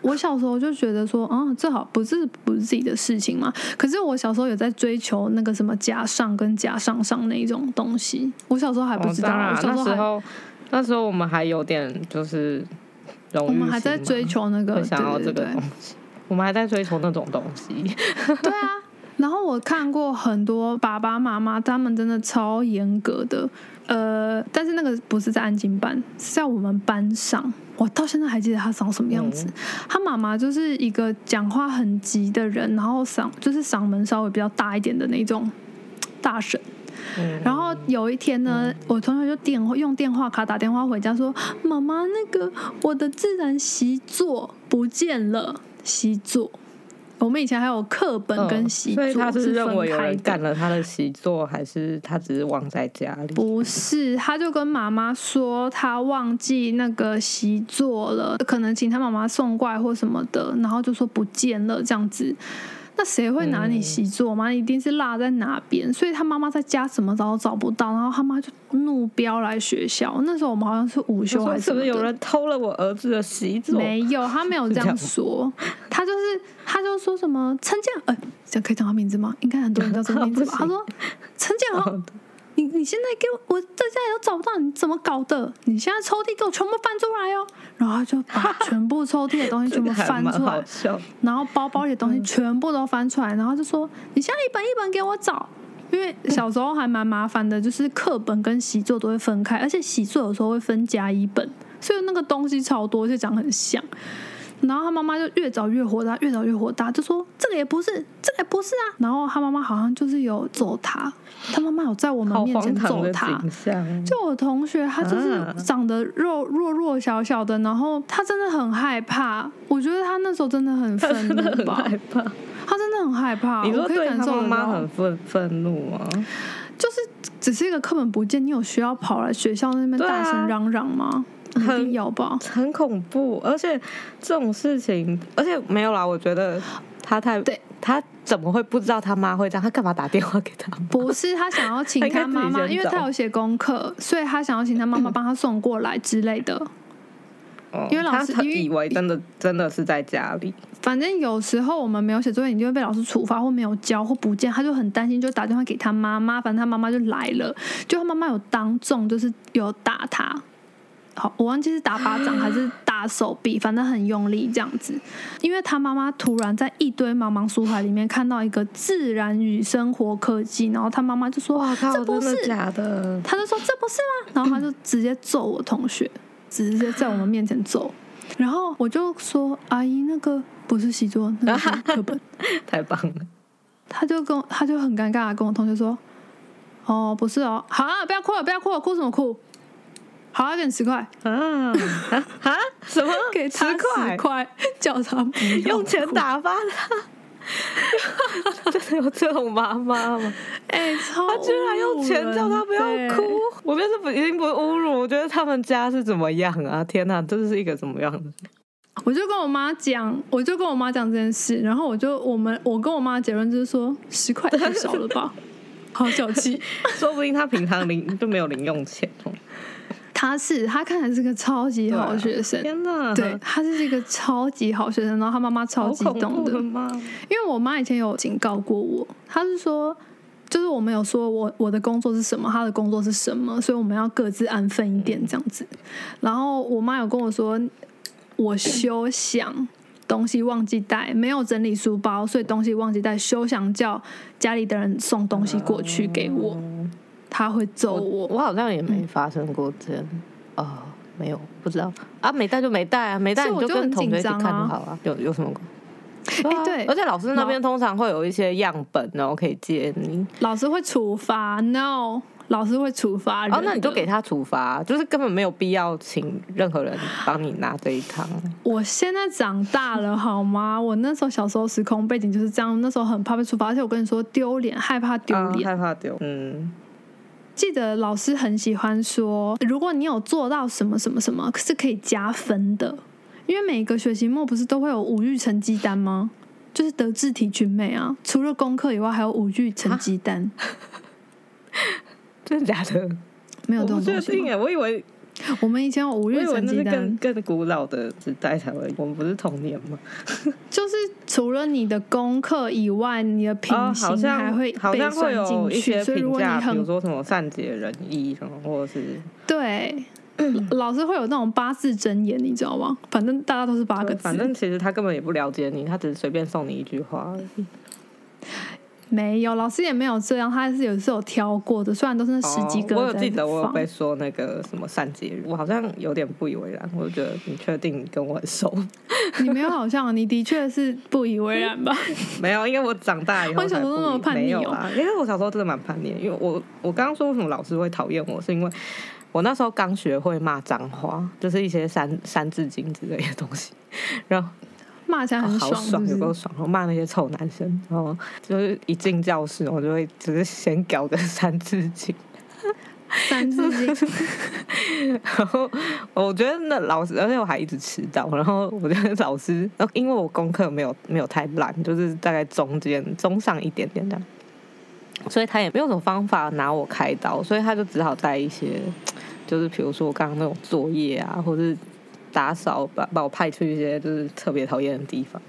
我小时候就觉得说，嗯，这好不是不是自己的事情嘛。可是我小时候有在追求那个什么加上跟加上上那一种东西。我小时候还不知道，哦、我小时候那时候那时候我们还有点就是荣誉心嘛，我们还在追求那个想要这个东西，我们还在追求那种东西。对啊，然后我看过很多爸爸妈妈，他们真的超严格的。呃，但是那个不是在安亲班，是在我们班上。我到现在还记得他长什么样子。嗯、他妈妈就是一个讲话很急的人，然后嗓就是嗓门稍微比较大一点的那种大婶。嗯、然后有一天呢，嗯、我同学就电用电话卡打电话回家说：“妈妈，那个我的自然习作不见了，习作。”我们以前还有课本跟习作、嗯，所以他是认为有人干了他的习作，还是他只是忘在家里？不是，他就跟妈妈说他忘记那个习作了，可能请他妈妈送过来或什么的，然后就说不见了这样子。那谁会拿你习作嘛？一定是落在哪边，所以他妈妈在家什么都找不到，然后他妈就怒飙来学校。那时候我们好像是午休还是什么的，是不是有人偷了我儿子的习作？没有，他没有这样说，他就是他就说什么陈建，呃，可以讲他名字吗？应该很多人知道这个名字吧？他说陈建豪。你你现在给我，我大家都找不到，你怎么搞的？你现在抽屉给我全部翻出来哦！然后他就把全部抽屉的东西全部翻出来，然后包包里的东西全部都翻出来，然后就说：“你现在一本一本给我找。”因为小时候还蛮麻烦的，就是课本跟习作都会分开，而且习作有时候会分甲乙本，所以那个东西超多，而且长很像。然后他妈妈就越找越火大，越找越火大，就说这个也不是，这个也不是啊。然后他妈妈好像就是有揍他，他妈妈有在我们面前揍他。就我同学，他就是长得肉弱弱小小的，然后他真的很害怕。我觉得他那时候真的很愤怒吧，他真的很害怕，他真的很害怕。你说对他妈妈很愤愤怒吗？就是只是一个课本不见，你有需要跑来学校那边大声嚷嚷吗？很必要吧，很恐怖，而且这种事情，而且没有啦，我觉得他太对，他怎么会不知道他妈会这样？他干嘛打电话给他？不是他想要请他妈妈，因为他有写功课，所以他想要请他妈妈帮他送过来之类的。哦、因为老师他以为真的真的是在家里。反正有时候我们没有写作业，你就会被老师处罚，或没有交，或不见，他就很担心，就打电话给他妈妈。反正他妈妈就来了，就他妈妈有当众就是有打他。好，我忘记是打巴掌还是打手臂，反正很用力这样子。因为他妈妈突然在一堆茫茫书海里面看到一个自然与生活科技，然后他妈妈就说：“哇靠，这不是真的假的？”他就说：“这不是吗？”然后他就直接揍我同学，直接在我们面前揍。然后我就说：“阿姨，那个不是习作，那个是课本。”太棒了！他就跟他就很尴尬的跟我同学说：“哦，不是哦，好啊，不要哭了，不要哭了，哭什么哭？”好、啊，给你十块啊！啊？什么？给他十块，叫他不用钱打发他。真的有这种妈妈吗？哎、欸，超侮辱人！他居然用钱叫他不要哭，我觉得这已经不是侮辱，我觉得他们家是怎么样啊？天哪、啊，这是一个怎么样的？我就跟我妈讲，我就跟我妈讲这件事，然后我就我们我跟我妈的结论就是说，十块太少了吧，好小气。说不定他平常零就没有零用钱哦。他是他看起来是个超级好学生，天哪！对，他是一个超级好学生，然后他妈妈超激动的，因为我妈以前有警告过我，她是说，就是我们有说我我的工作是什么，她的工作是什么，所以我们要各自安分一点这样子。然后我妈有跟我说，我休想东西忘记带，没有整理书包，所以东西忘记带，休想叫家里的人送东西过去给我。他会揍我，我好像也没发生过这样，哦、嗯呃，没有，不知道啊，没带就没带啊，没带你就跟同学一起看就好了、啊，有有什么？哎、欸，对，而且老师那边通常会有一些样本，然后可以借你。老师会处罚 ？No， 老师会处罚人。哦，那你就给他处罚，就是根本没有必要请任何人帮你拿这一趟。我现在长大了好吗？我那时候小时候时空背景就是这样，那时候很怕被处罚，而且我跟你说丢脸，害怕丢脸、啊，害怕丢，嗯。记得老师很喜欢说，如果你有做到什么什么什么，是可以加分的。因为每个学期末不是都会有五育成绩单吗？就是德智体群美啊，除了功课以外，还有五育成绩单。真的假的？没有这种东西吗？我以为我们以前有五育成绩单，我以为那是更更古老的时代才会，我们不是童年吗？就是除了你的功课以外，你的品行还会被算进去，哦、所以如果你很比如说什么善解人意什么，或者是对、嗯、老师会有那种八字真言，你知道吗？反正大家都是八个字，反正其实他根本也不了解你，他只是随便送你一句话而已。没有，老师也没有这样，他还是有时候有挑过的，虽然都是那十几个人、哦。我有记得我有被说那个什么善解人，我好像有点不以为然。我觉得你确定你跟我很熟？你没有好像，你的确是不以为然吧？没有，因为我长大以后才不以。我小时候那么叛逆、哦、没有啊，因为我小时候真的蛮叛逆的，因为我我刚刚说为什么老师会讨厌我，是因为我那时候刚学会骂脏话，就是一些三三字经之类的东西，然后。骂起来很爽，哦、好爽，有够爽！我骂那些臭男生，然后就是一进教室，我就会只是先搞个三字经，三字经。然后我觉得那老师，而且我还一直迟到。然后我觉得老师，因为我功课没有没有太烂，就是大概中间中上一点点这样，所以他也没有什么方法拿我开刀，所以他就只好带一些，就是比如说我刚刚那种作业啊，或是。打扫把把我派去一些就是特别讨厌的地方。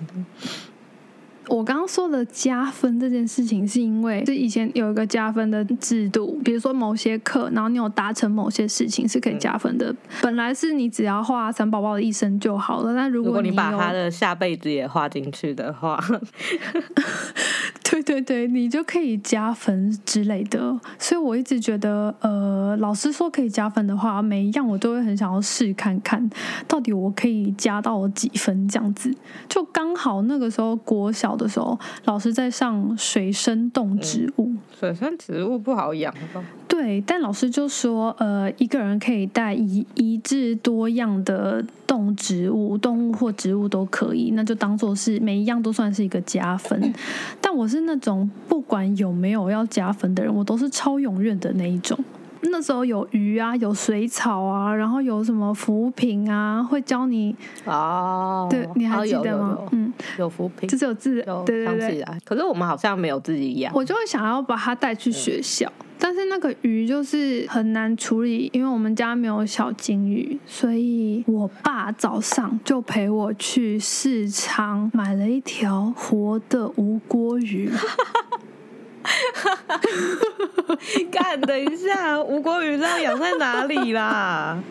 我刚刚说的加分这件事情是因为是以前有一个加分的制度，比如说某些课然后你有达成某些事情是可以加分的、嗯、本来是你只要画蚕宝宝的一生就好了，但如果 你, 如果你把他的下辈子也画进去的话对对对，你就可以加分之类的。所以我一直觉得呃，老师说可以加分的话，每一样我都会很想要试看看到底我可以加到几分这样子。就刚好那个时候国小的时候老师在上水生动植物、嗯、水生植物不好养吧，对，但老师就说呃，一个人可以带一一至多样的动植物，动物或植物都可以，那就当做是每一样都算是一个加分但我是那种不管有没有要加分的人，我都是超踊跃的那一种。那时候有鱼啊，有水草啊，然后有什么浮萍啊，会教你哦，对，你还记得吗？哦、有有有嗯，有浮萍，就是有自有对对对。可是我们好像没有自己养，我就会想要把它带去学校、嗯，但是那个鱼就是很难处理，因为我们家没有小金鱼，所以我爸早上就陪我去市场买了一条活的无锅鱼。干等一下，无锅鱼是要养在哪里啦？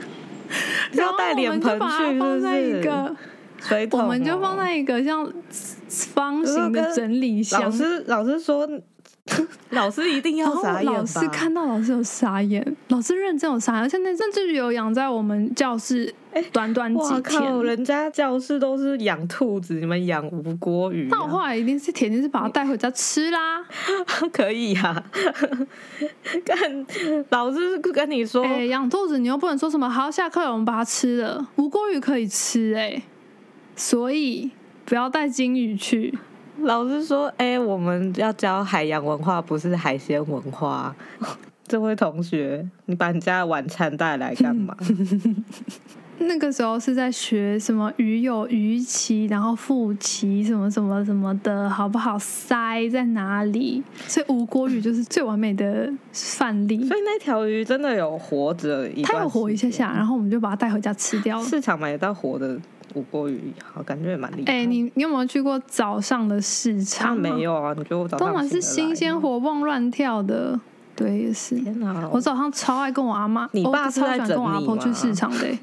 是要带脸盆去，是不是？水桶、哦，我们就放在一个像方形的整理箱。老师，老师说，老师一定要傻眼吧？老师看到老师有傻眼，老师认真有傻眼，而且那甚至有养在我们教室。短短几天，哇靠！人家教室都是养兔子，你们养无锅鱼、啊。那我后来一定是铁定是把它带回家吃啦。可以啊，看老师跟你说，哎、欸，养兔子你又不能说什么，好，下课我们把它吃了。无锅鱼可以吃、欸，哎，所以不要带金鱼去。老师说，哎、欸，我们要教海洋文化，不是海鲜文化。这位同学，你把你家的晚餐带来干嘛？那个时候是在学什么鱼有鱼鳍，然后腹鳍什么什么什么的，好不好？鳃在哪里？所以无锅鱼就是最完美的范例。所以那条鱼真的有活着一段时间，它有活一下下，然后我们就把它带回家吃掉了。市场买得到活的无锅鱼，好，感觉也蛮厉害。哎、欸，你你有没有去过早上的市场、啊？没有啊，你觉得我早上起得来？都是新鲜活蹦乱跳的。对，也是。天哪！我早上超爱跟我阿妈，你爸是在整理吗？我超喜欢跟我阿婆去市场的、欸。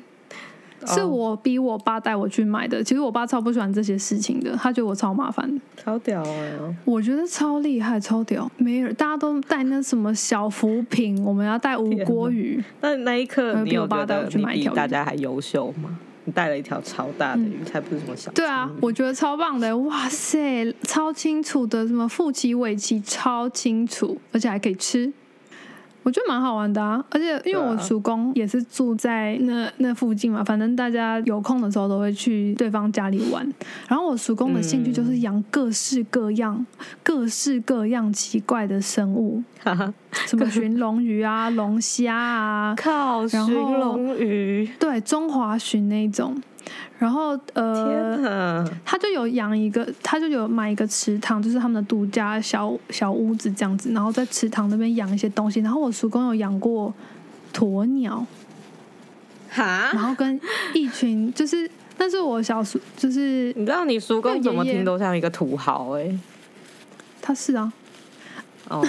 是我逼我爸带我去买的，其实我爸超不喜欢这些事情的，他觉得我超麻烦的。超屌哦！我觉得超厉害，超屌，没人大家都带那什么小浮萍，我们要带无锅鱼。那那一刻你有觉得你比大家还优秀吗？你带了一条超大的鱼，才不是什么小。对啊，我觉得超棒的，哇塞，超清楚的，什么腹鳍尾鳍超清楚，而且还可以吃。我觉得蛮好玩的啊，而且因为我叔公也是住在那那附近嘛，反正大家有空的时候都会去对方家里玩。然后我叔公的兴趣就是养各式各样、嗯、各式各样奇怪的生物，什么寻龙鱼啊、龙虾啊，靠，寻龙鱼，对，中华鲟那种。然后呃，他就有养一个，他就有买一个池塘，就是他们的度假小小屋子这样子，然后在池塘那边养一些东西。然后我叔公有养过鸵鸟，哈，然后跟一群就是，但是我小叔就是，你知道你叔公怎么听都像一个土豪哎、欸，他是啊。哦，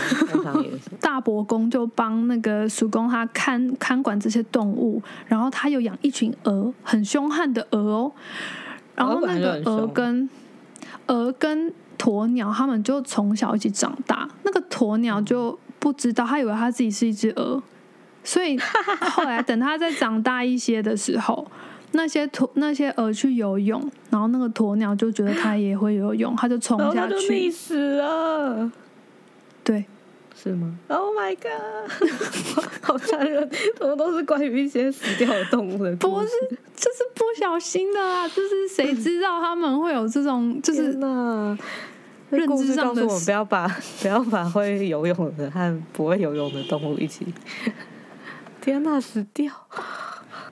大伯公就帮那个叔公他看看管这些动物，然后他有养一群鹅，很凶悍的鹅哦。然后那个鹅跟鹅跟鸵鸟，他们就从小一起长大。那个鸵鸟就不知道，他以为他自己是一只鹅，所以后来等他再长大一些的时候。那些鸵那些鹅去游泳，然后那个鸵鸟就觉得它也会游泳，它就冲下去，然后它就溺死了。对，是吗 ？Oh my god， 好残忍！怎么都是关于一些死掉的动物的故事？不是，就是不小心的啊！就是谁知道他们会有这种，就是认知上的。告诉我不要把不要把会游泳的和不会游泳的动物一起。天哪，死掉！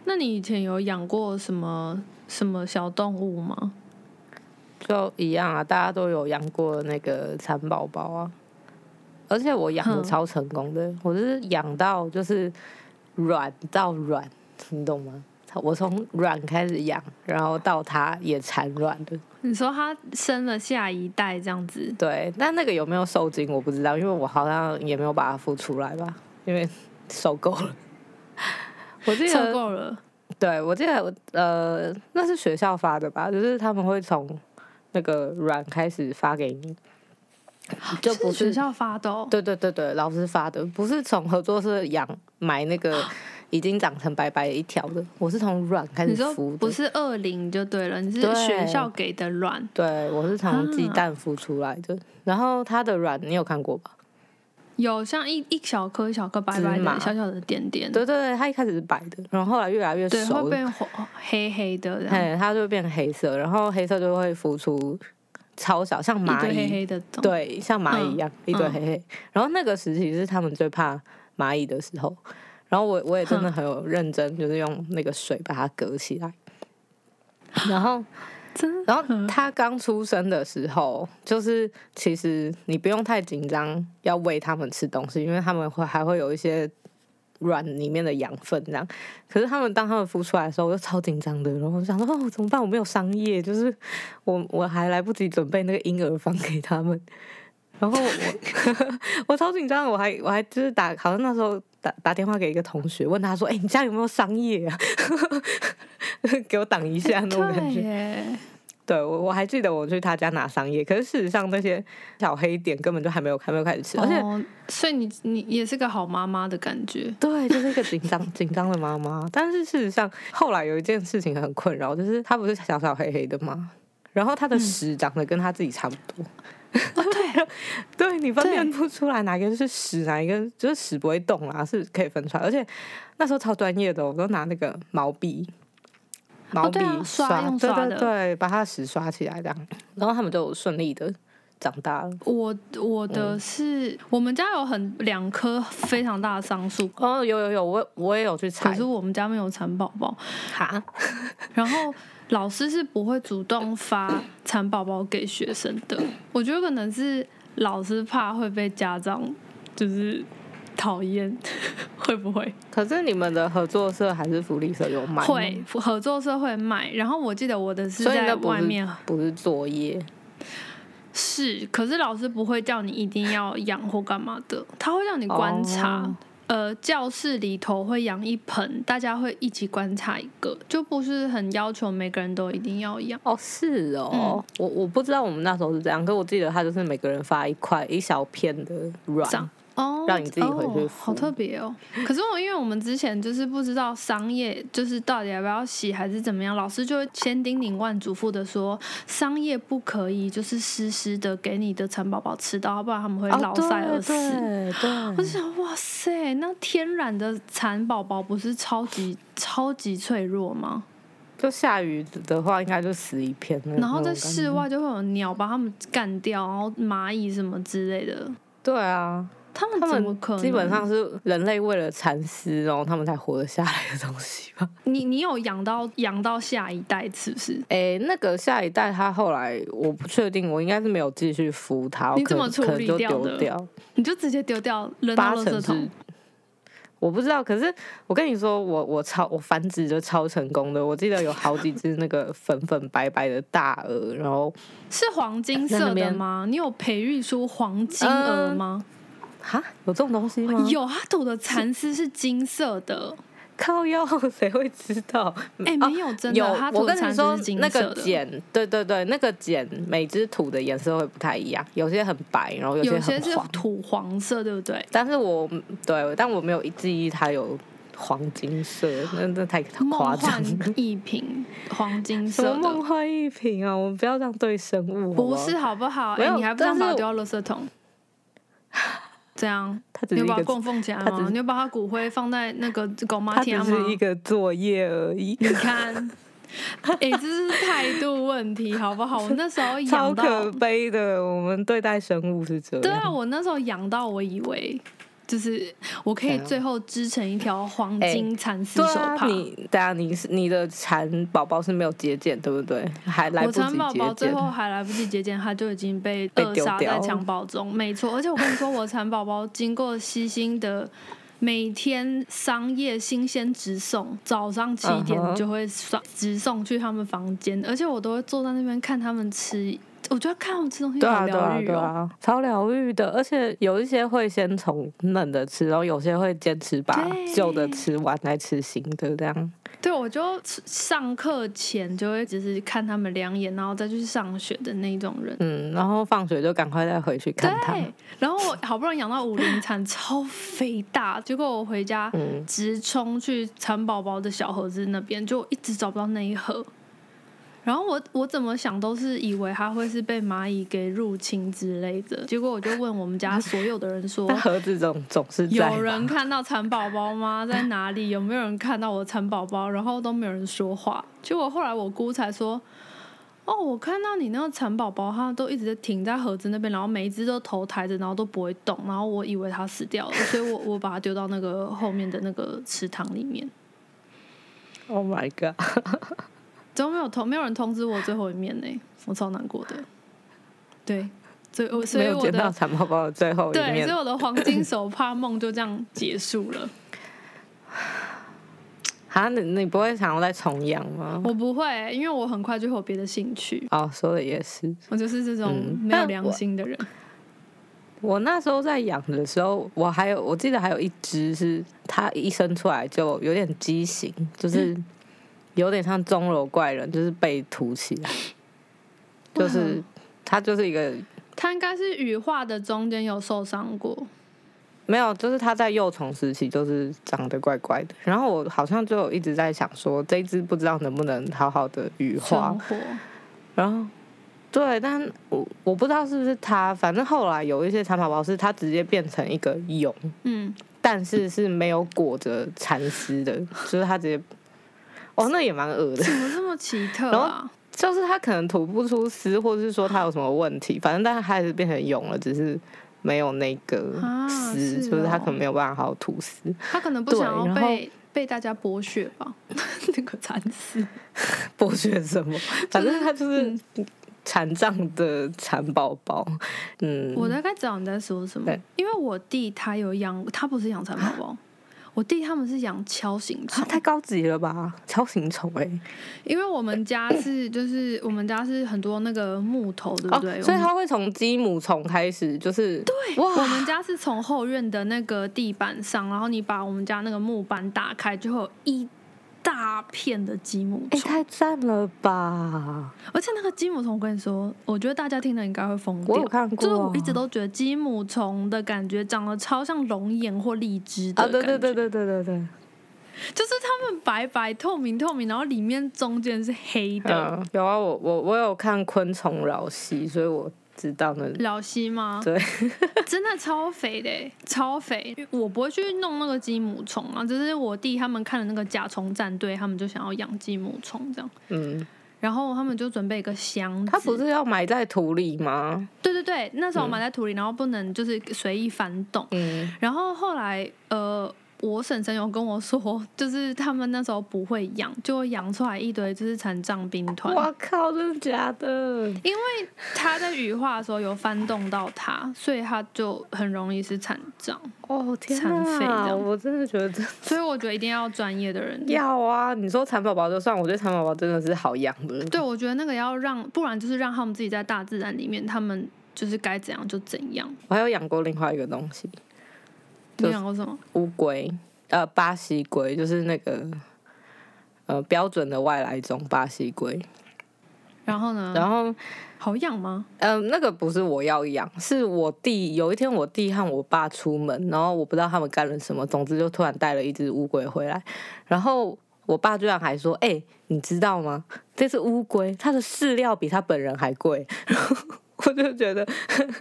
那你以前有养过什么什么小动物吗？就一样啊，大家都有养过那个蚕宝宝啊。而且我养的超成功的，我是养到就是软到软，你懂吗？我从卵开始养，然后到它也产卵了。你说它生了下一代这样子？对，但那个有没有受精我不知道，因为我好像也没有把它孵出来吧，因为受够了。我记得受够了。对，我记得呃，那是学校发的吧？就是他们会从那个卵开始发给你。就不 是, 是学校发的、哦，对对对对，老师发的，不是从合作社养买那个已经长成白白一条的，我是从卵开始孵的，不是二零就对了，你是学校给的卵， 对, 对我是从鸡蛋孵出来的，啊、然后它的卵你有看过吧？有像 一, 一小颗一小颗白白的小小的点点，对对对，它一开始是白的，然后后来越来越熟，对，会变黑黑的，哎，它就会变黑色，然后黑色就会孵出。超小，像蚂蚁，一堆黑黑的，对，像蚂蚁一样、嗯、一堆黑黑、嗯。然后那个时期是他们最怕蚂蚁的时候，然后我我也真的很有认真，就是用那个水把它隔起来。然后，然后他刚出生的时候，就是其实你不用太紧张，要喂他们吃东西，因为他们会还会有一些卵里面的养分这样。可是他们当他们孵出来的时候，我就超紧张的，然后我想说哦，怎么办？我没有商业，就是我我还来不及准备那个婴儿房给他们，然后我我超紧张，我还我还就是打，好像那时候打打电话给一个同学，问他说，哎、欸，你家有没有商业啊？给我挡一下那种感觉。欸对，我我还记得我去他家拿桑叶，可是事实上那些小黑点根本就还没有还没有开始吃，而且、哦、所以你你也是个好妈妈的感觉，对，就是一个紧张紧张的妈妈。但是事实上，后来有一件事情很困扰，就是他不是小小黑黑的吗？然后他的屎长得跟他自己差不多，嗯哦、对，对你分辨不出来哪个是屎，哪一个就是屎不会动啦，是可以分出来。而且那时候超专业的，我都拿那个毛笔。毛笔、哦啊、刷，用刷的，对对对，把它屎刷起来这样，然后他们就顺利的长大了。我我的是、嗯，我们家有很两棵非常大的桑树，哦，有有有，我我也有去采，可是我们家没有产宝宝，哈，然后老师是不会主动发产宝宝给学生的，我觉得可能是老师怕会被家长就是。讨厌，会不会？可是你们的合作社还是福利社有卖？会，合作社会卖。然后我记得我的是在外面，不 是, 不是作业。是，可是老师不会叫你一定要养或干嘛的，他会让你观察。Oh.呃，教室里头会养一盆，大家会一起观察一个，就不是很要求每个人都一定要养。哦，是哦，嗯、我我不知道我们那时候是这样，可是我记得他就是每个人发一块一小片的卵。哦，让你自己回去、哦，好特别哦！可是我因为我们之前就是不知道桑叶就是到底要不要洗还是怎么样，老师就会千叮咛万嘱咐的说，桑叶不可以就是湿湿的给你的蚕宝宝吃到，不然他们会落塞而死。哦、对, 对，我就想哇塞，那天然的蚕宝宝不是超级超级脆弱吗？就下雨的话，应该就死一片了。然后在室外就会有鸟把它们干掉，然后蚂蚁什么之类的。对啊。他们怎么可能？基本上是人类为了蚕丝，然后他们才活得下来的东西吧。你你有养到养到下一代是不是？哎、欸，那个下一代他后来我不确定，我应该是没有继续孵它。你怎么处理掉的？掉你就直接丢掉，扔到垃圾桶。我不知道，可是我跟你说，我我超我繁殖就超成功的。我记得有好几只那个粉粉白白的大鹅，然后是黄金色的吗？你有培育出黄金鹅吗？嗯哈，有这种东西吗？有，它吐的蚕丝是金色的。靠腰，谁会知道？哎、欸，没有真的，它、啊、吐的蚕丝是金色的。那个茧，对对对，那个茧每只吐的颜色会不太一样，有些很白，然后有些很黄，有些是土黄色，对不对？但是我对，但我没有记忆它有黄金色，那那太夸张了。梦幻一品，黄金色的梦幻一品啊！我们不要这样对生物好不好，不是好不好？哎、欸，你还不这样把我丢到垃圾桶？这样，你有把它供奉起来吗？你有把它骨灰放在那个狗妈田吗？它只是一个作业而已。你看，哎、欸，这是态度问题，好不好？我那时候养到超可悲的，我们对待生物是这样。对啊，我那时候养到，我以为就是我可以最后织成一条黄金蚕丝手帕。欸、你对啊，你你的蚕宝宝是没有节俭，对不对？还来不及节俭。我蚕宝宝最后还来不及节俭，它就已经被扼杀在襁褓中。没错，而且我跟你说，我蚕宝宝经过悉心的每天商业新鲜直送，早上七点就会直送去他们房间， uh-huh. 而且我都会坐在那边看他们吃。我觉得看我们吃东西好疗愈、哦、对啊对啊对啊，超疗愈的，而且有一些会先从嫩的吃，然后有些会坚持把旧的吃完再吃新的这样。对，我就上课前就会只是看他们两眼，然后再去上学的那种人。嗯，然后放学就赶快再回去看他。对，然后我好不容易养到武陵蚕超肥大，结果我回家直冲去蚕宝宝的小盒子那边，就一直找不到那一盒。然后我我怎么想都是以为它会是被蚂蚁给入侵之类的，结果我就问我们家所有的人说，盒子总总是在有人看到蚕宝宝吗？在哪里？有没有人看到我的蚕宝宝？然后都没有人说话。结果后来我姑才说，哦，我看到你那个蚕宝宝，它都一直在停在盒子那边，然后每一只都头抬着，然后都不会动，然后我以为它死掉了，所以我我把它丢到那个后面的那个池塘里面。Oh my god！都没有通，没有人通知我最后一面呢、欸，我超难过的。对，所以我所以我的没有见到蚕宝宝的最后一面，对，所以我的黄金手帕梦就这样结束了。啊，你你不会想要再重养吗？我不会、欸，因为我很快就有别的兴趣。哦，说的也是，我就是这种没有良心的人。嗯、我, 我那时候在养的时候，我还有我记得还有一只是它一生出来就有点畸形，就是。嗯，有点像钟楼怪人，就是被凸起来，就是他就是一个，他应该是羽化的中间有受伤过，没有，就是他在幼虫时期就是长得怪怪的。然后我好像就有一直在想说，这一只不知道能不能好好的羽化，然后对，但我我不知道是不是他，反正后来有一些蚕宝宝是他直接变成一个蛹，嗯，但是是没有裹着蚕丝的，就是他直接。哦，那也蛮恶的，怎么这么奇特啊？然后就是他可能吐不出丝，或者是说他有什么问题，反正但他还是变成蛹了，只是没有那个丝、啊是哦，就是他可能没有办法好好吐丝。他可能不想要被被大家剥削吧？那个蚕丝剥削什么？反正他就是残障的蚕宝宝。嗯，我大概知道你在说什么，因为我弟他有养，他不是养蚕宝宝。我弟他们是养锹形虫、啊，太高级了吧？锹形虫哎，因为我们家是就是我们家是很多那个木头，对不对？哦、所以他会从鸡母虫开始，就是对，我们家是从后院的那个地板上，然后你把我们家那个木板打开，就会有一大片的鸡母虫，哎、欸，太赞了吧！而且那个鸡母虫，我跟你说，我觉得大家听了应该会疯掉。我有看过、啊，就是我一直都觉得鸡母虫的感觉长得超像龙眼或荔枝的感觉。啊，对对对对对对对，就是它们白白透明透明，然后里面中间是黑的。啊有啊，我我我有看昆虫扰息，所以我。知道呢，老西吗？对，真的超肥的、欸，超肥。我不会去弄那个鸡母虫啊，就是我弟他们看了那个甲虫战队，他们就想要养鸡母虫这样。嗯，然后他们就准备一个箱子。他不是要埋在土里吗？对对对，那时候埋在土里，嗯、然后不能就是随意翻动。嗯，然后后来呃。我婶婶有跟我说，就是他们那时候不会养，就会养出来一堆就是残障兵团。哇靠，真的假的？因为他在羽化的时候有翻动到他，所以他就很容易是残障。哦天啊！我真的觉得，所以我觉得一定要专业的人。要啊！你说蚕宝宝就算，我觉得蚕宝宝真的是好养的。对，我觉得那个要让，不然就是让他们自己在大自然里面，他们就是该怎样就怎样。我还有养过另外一个东西。你养过什么？乌龟，呃，巴西龟，就是那个呃标准的外来种巴西龟。然后呢？然后好养吗？嗯、呃，那个不是我要养，是我弟。有一天，我弟和我爸出门，然后我不知道他们干了什么，总之就突然带了一只乌龟回来。然后我爸居然还说：“哎、欸，你知道吗？这只乌龟它的饲料比它本人还贵。”我就觉得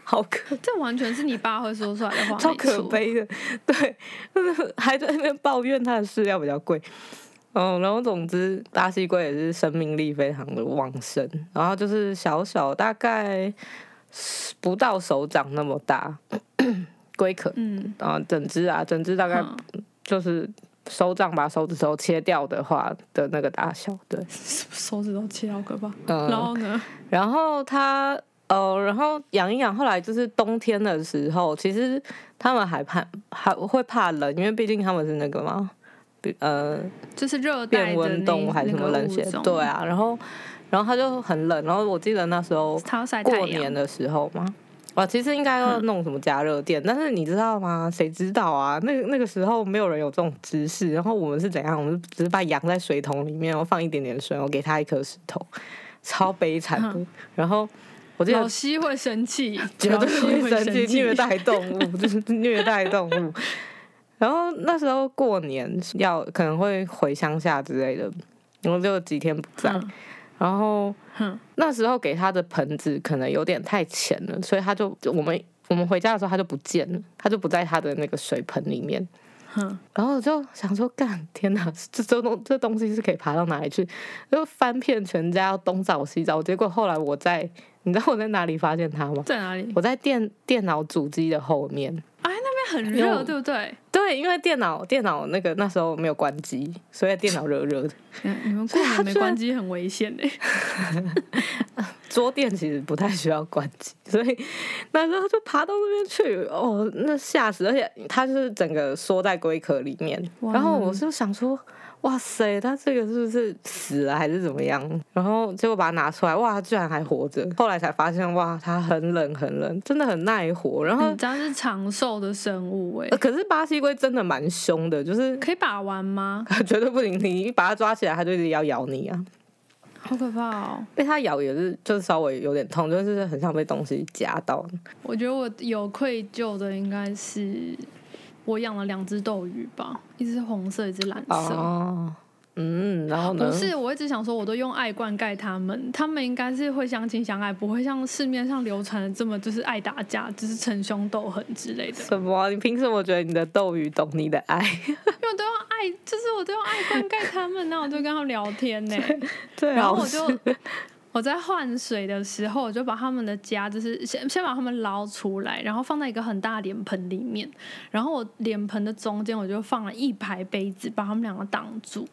好可，这完全是你爸会说出来的话，超可悲的。对，还在那边抱怨他的饲料比较贵。嗯，然后总之，巴西龟也是生命力非常的旺盛，然后就是小小大概不到手掌那么大龟壳，嗯，然后整只啊，整只大概就是手掌把手指头切掉的话的那个大小，对，手指头切好可怕。嗯，然后呢？然后它。呃，然后养一养，后来就是冬天的时候，其实他们还怕还会怕冷，因为毕竟他们是那个嘛，呃，就是热带的变温动物还是什么冷血，对啊，然后然后他就很冷，然后我记得那时候过年的时候嘛。哇，其实应该要弄什么加热垫、嗯，但是你知道吗？谁知道啊？那那个时候没有人有这种知识，然后我们是怎样？我们只是把养在水桶里面，然后放一点点水，然后给他一颗石头，超悲惨的、嗯。然后我记得老西会生气，绝对会生气，虐待动物，就是虐待动物。然后那时候过年要可能会回乡下之类的，然后就几天不在。嗯然后、嗯、那时候给他的盆子可能有点太浅了，所以他就我们我们回家的时候他就不见了，他就不在他的那个水盆里面。嗯、然后我就想说，干天哪，这这东西是可以爬到哪里去？就翻遍全家，东找西找，结果后来我在，你知道我在哪里发现它吗？在哪里？我在电电脑主机的后面。哎、啊，那边很热，对不对？对，因为电脑电脑那个那时候没有关机，所以电脑热热的。嗯、你们过年没关机很危险嘞、欸。桌垫其实不太需要关机，所以那时候就爬到那边去，哦，那吓死！而且它就是整个缩在龟壳里面，然后我就想说，哇塞，它这个是不是死了还是怎么样？然后结果把它拿出来，哇，它居然还活着！后来才发现，哇，它很冷很冷，真的很耐活。然后你知道是长寿的生物哎、欸，可是巴西龟真的蛮凶的，就是可以把玩吗？绝对不行，你一把它抓起来，它就一直要咬你啊。好可怕哦！被它咬也是，就是稍微有点痛，就是很像被东西夹到。我觉得我有愧疚的应该是我养了两只斗鱼吧，一只红色，一只蓝色。哦，嗯，然后呢？不是，我一直想说，我都用爱灌溉它们，它们应该是会相亲相爱，不会像市面上流传的这么就是爱打架，就是逞凶斗狠之类的。什么？你凭什么觉得你的斗鱼懂你的爱？因为我都用爱，就是我都用爱灌溉他们，然后我就跟他们聊天呢、欸。对，然后我就我在换水的时候，我就把他们的家，就是先先把他们捞出来，然后放在一个很大的脸盆里面，然后我脸盆的中间我就放了一排杯子，把他们两个挡住。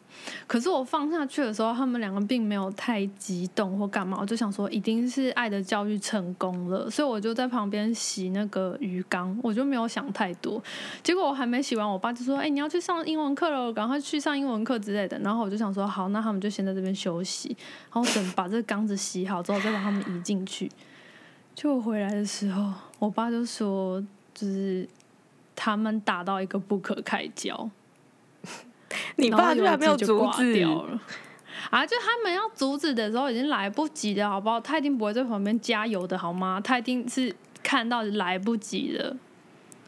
可是我放下去的时候，他们两个并没有太激动或干嘛，我就想说一定是爱的教育成功了，所以我就在旁边洗那个鱼缸，我就没有想太多。结果我还没洗完，我爸就说：“哎、欸，你要去上英文课了，赶快去上英文课之类的。”然后我就想说：“好，那他们就先在这边休息。”然后等把这个缸子洗好之后，再把他们移进去。就我回来的时候，我爸就说：“就是他们打到一个不可开交。”你爸居然没有阻止啊！就他们要阻止的时候已经来不及了，好不好？他一定不会在旁边加油的，好吗？他一定是看到来不及了。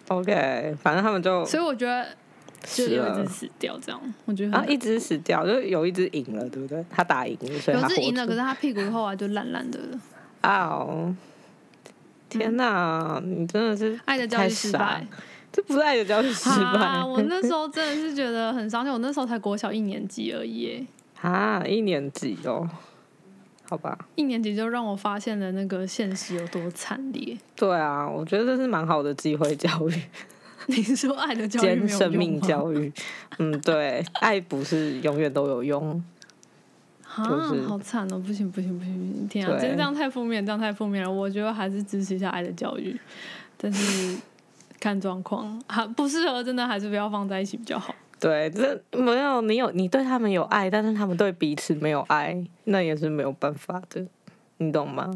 OK， 反正他们就……所以我觉得就有一只死掉，这样我觉得啊，一只死掉，就有一只赢了，对不对？他打赢了，所以他活有一只赢了，可是他屁股后来就烂烂的了。哦，天哪！嗯、你真的是爱的教育失败。这不是爱的教育失败、啊。我那时候真的是觉得很伤心，我那时候才国小一年级而已。啊，一年级哦，好吧。一年级就让我发现了那个现实有多惨烈。对啊，我觉得这是蛮好的机会教育。你说爱的教育没有用吗？兼生命教育，嗯，对，爱不是永远都有用。啊，就是、好惨哦！不行不行不行！天啊，真的这样太负面，这样太负面了。我觉得还是支持一下爱的教育，但是。看状况，不适合真的还是不要放在一起比较好。对，这没有你有你对他们有爱，但是他们对彼此没有爱，那也是没有办法的，你懂吗？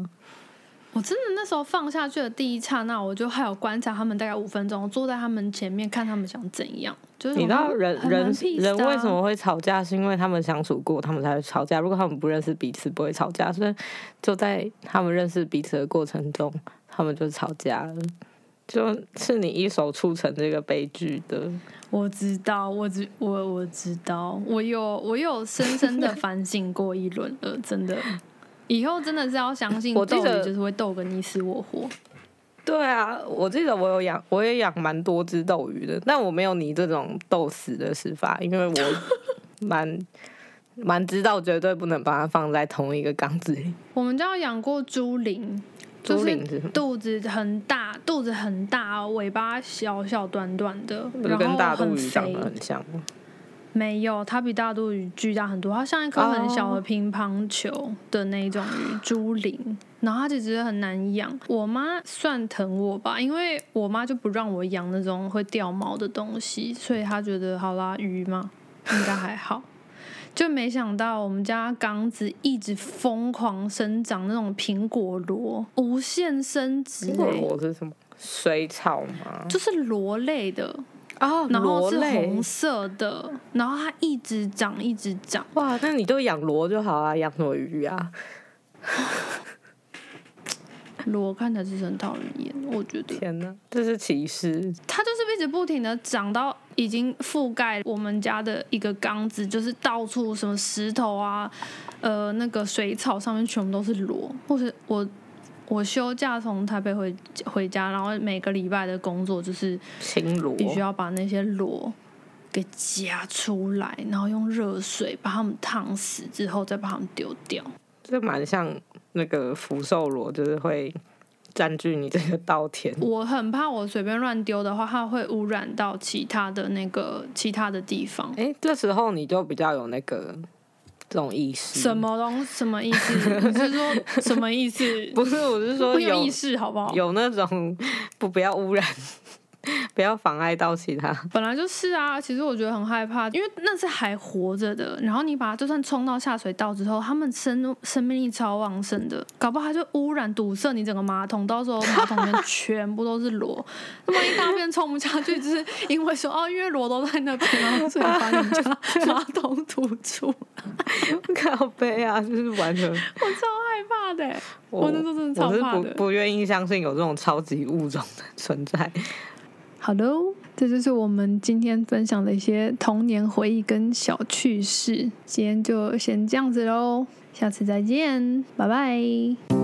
我真的那时候放下去的第一刹那，我就还有观察他们大概五分钟，我坐在他们前面看他们想怎样。就是、你知道人人人为什么会吵架，是因为他们相处过，他们才会吵架。如果他们不认识彼此，不会吵架。所以就在他们认识彼此的过程中，他们就吵架了。就是你一手促成这个悲剧的，我知道，我知我我知道，我有我有深深的反省过一轮了，真的，以后真的是要相信斗鱼就是会斗个你死我活。对啊，我记得我有养，我也养蛮多只斗鱼的，但我没有你这种斗死的死法，因为我蛮。蛮知道绝对不能把它放在同一个缸子里。我们家养过猪羚。就是肚子很大，肚子很大，尾巴小小短短的，然后很肥。跟大肚鱼长得很像吗？没有，它比大肚鱼巨大很多，它像一颗很小的乒乓球的那种鱼，猪鳞。然后它其实很难养，我妈算疼我吧，因为我妈就不让我养那种会掉毛的东西，所以她觉得好啦，鱼嘛应该还好。就没想到我们家缸子一直疯狂生长那种苹果螺，无限生殖。苹果螺是什么？水草吗？就是螺类的。哦，然后是红色的，然后它一直长一直长。哇，那你都养螺就好啊，养什么鱼啊？螺看起来是很讨人厌，我觉得。天哪，这是歧视。它就是一直不停的长到已经覆盖我们家的一个缸子，就是到处什么石头啊，呃，那个水草上面全部都是螺，或是我。我休假从台北回回家，然后每个礼拜的工作就是必须要把那些螺给夹出来，然后用热水把它们烫死之后，再把它们丢掉。这蛮像那个福寿螺，就是会占据你这个稻田。我很怕我随便乱丢的话，它会污染到其他的那个其他的地方。哎，这时候你就比较有那个。这种意识什么东什么意思？你是说什么意思？不是，我是说有意识好不好？有那种不不要污染，不要妨碍到其他。本来就是啊，其实我觉得很害怕，因为那是还活着的。然后你把它就算冲到下水道之后，他们生生命力超旺盛的，搞不好它就污染堵塞你整个马桶，到时候马桶里面全部都是螺。那么一大便冲不下去，就是因为说哦，因为螺都在那边，然后所以把你家马桶堵住。靠背啊，就是完全我超害怕的、欸，我，我那时候真的超怕的。我是不不愿意相信有这种超级物种的存在。好的，这就是我们今天分享的一些童年回忆跟小趣事。今天就先这样子喽，下次再见，拜拜。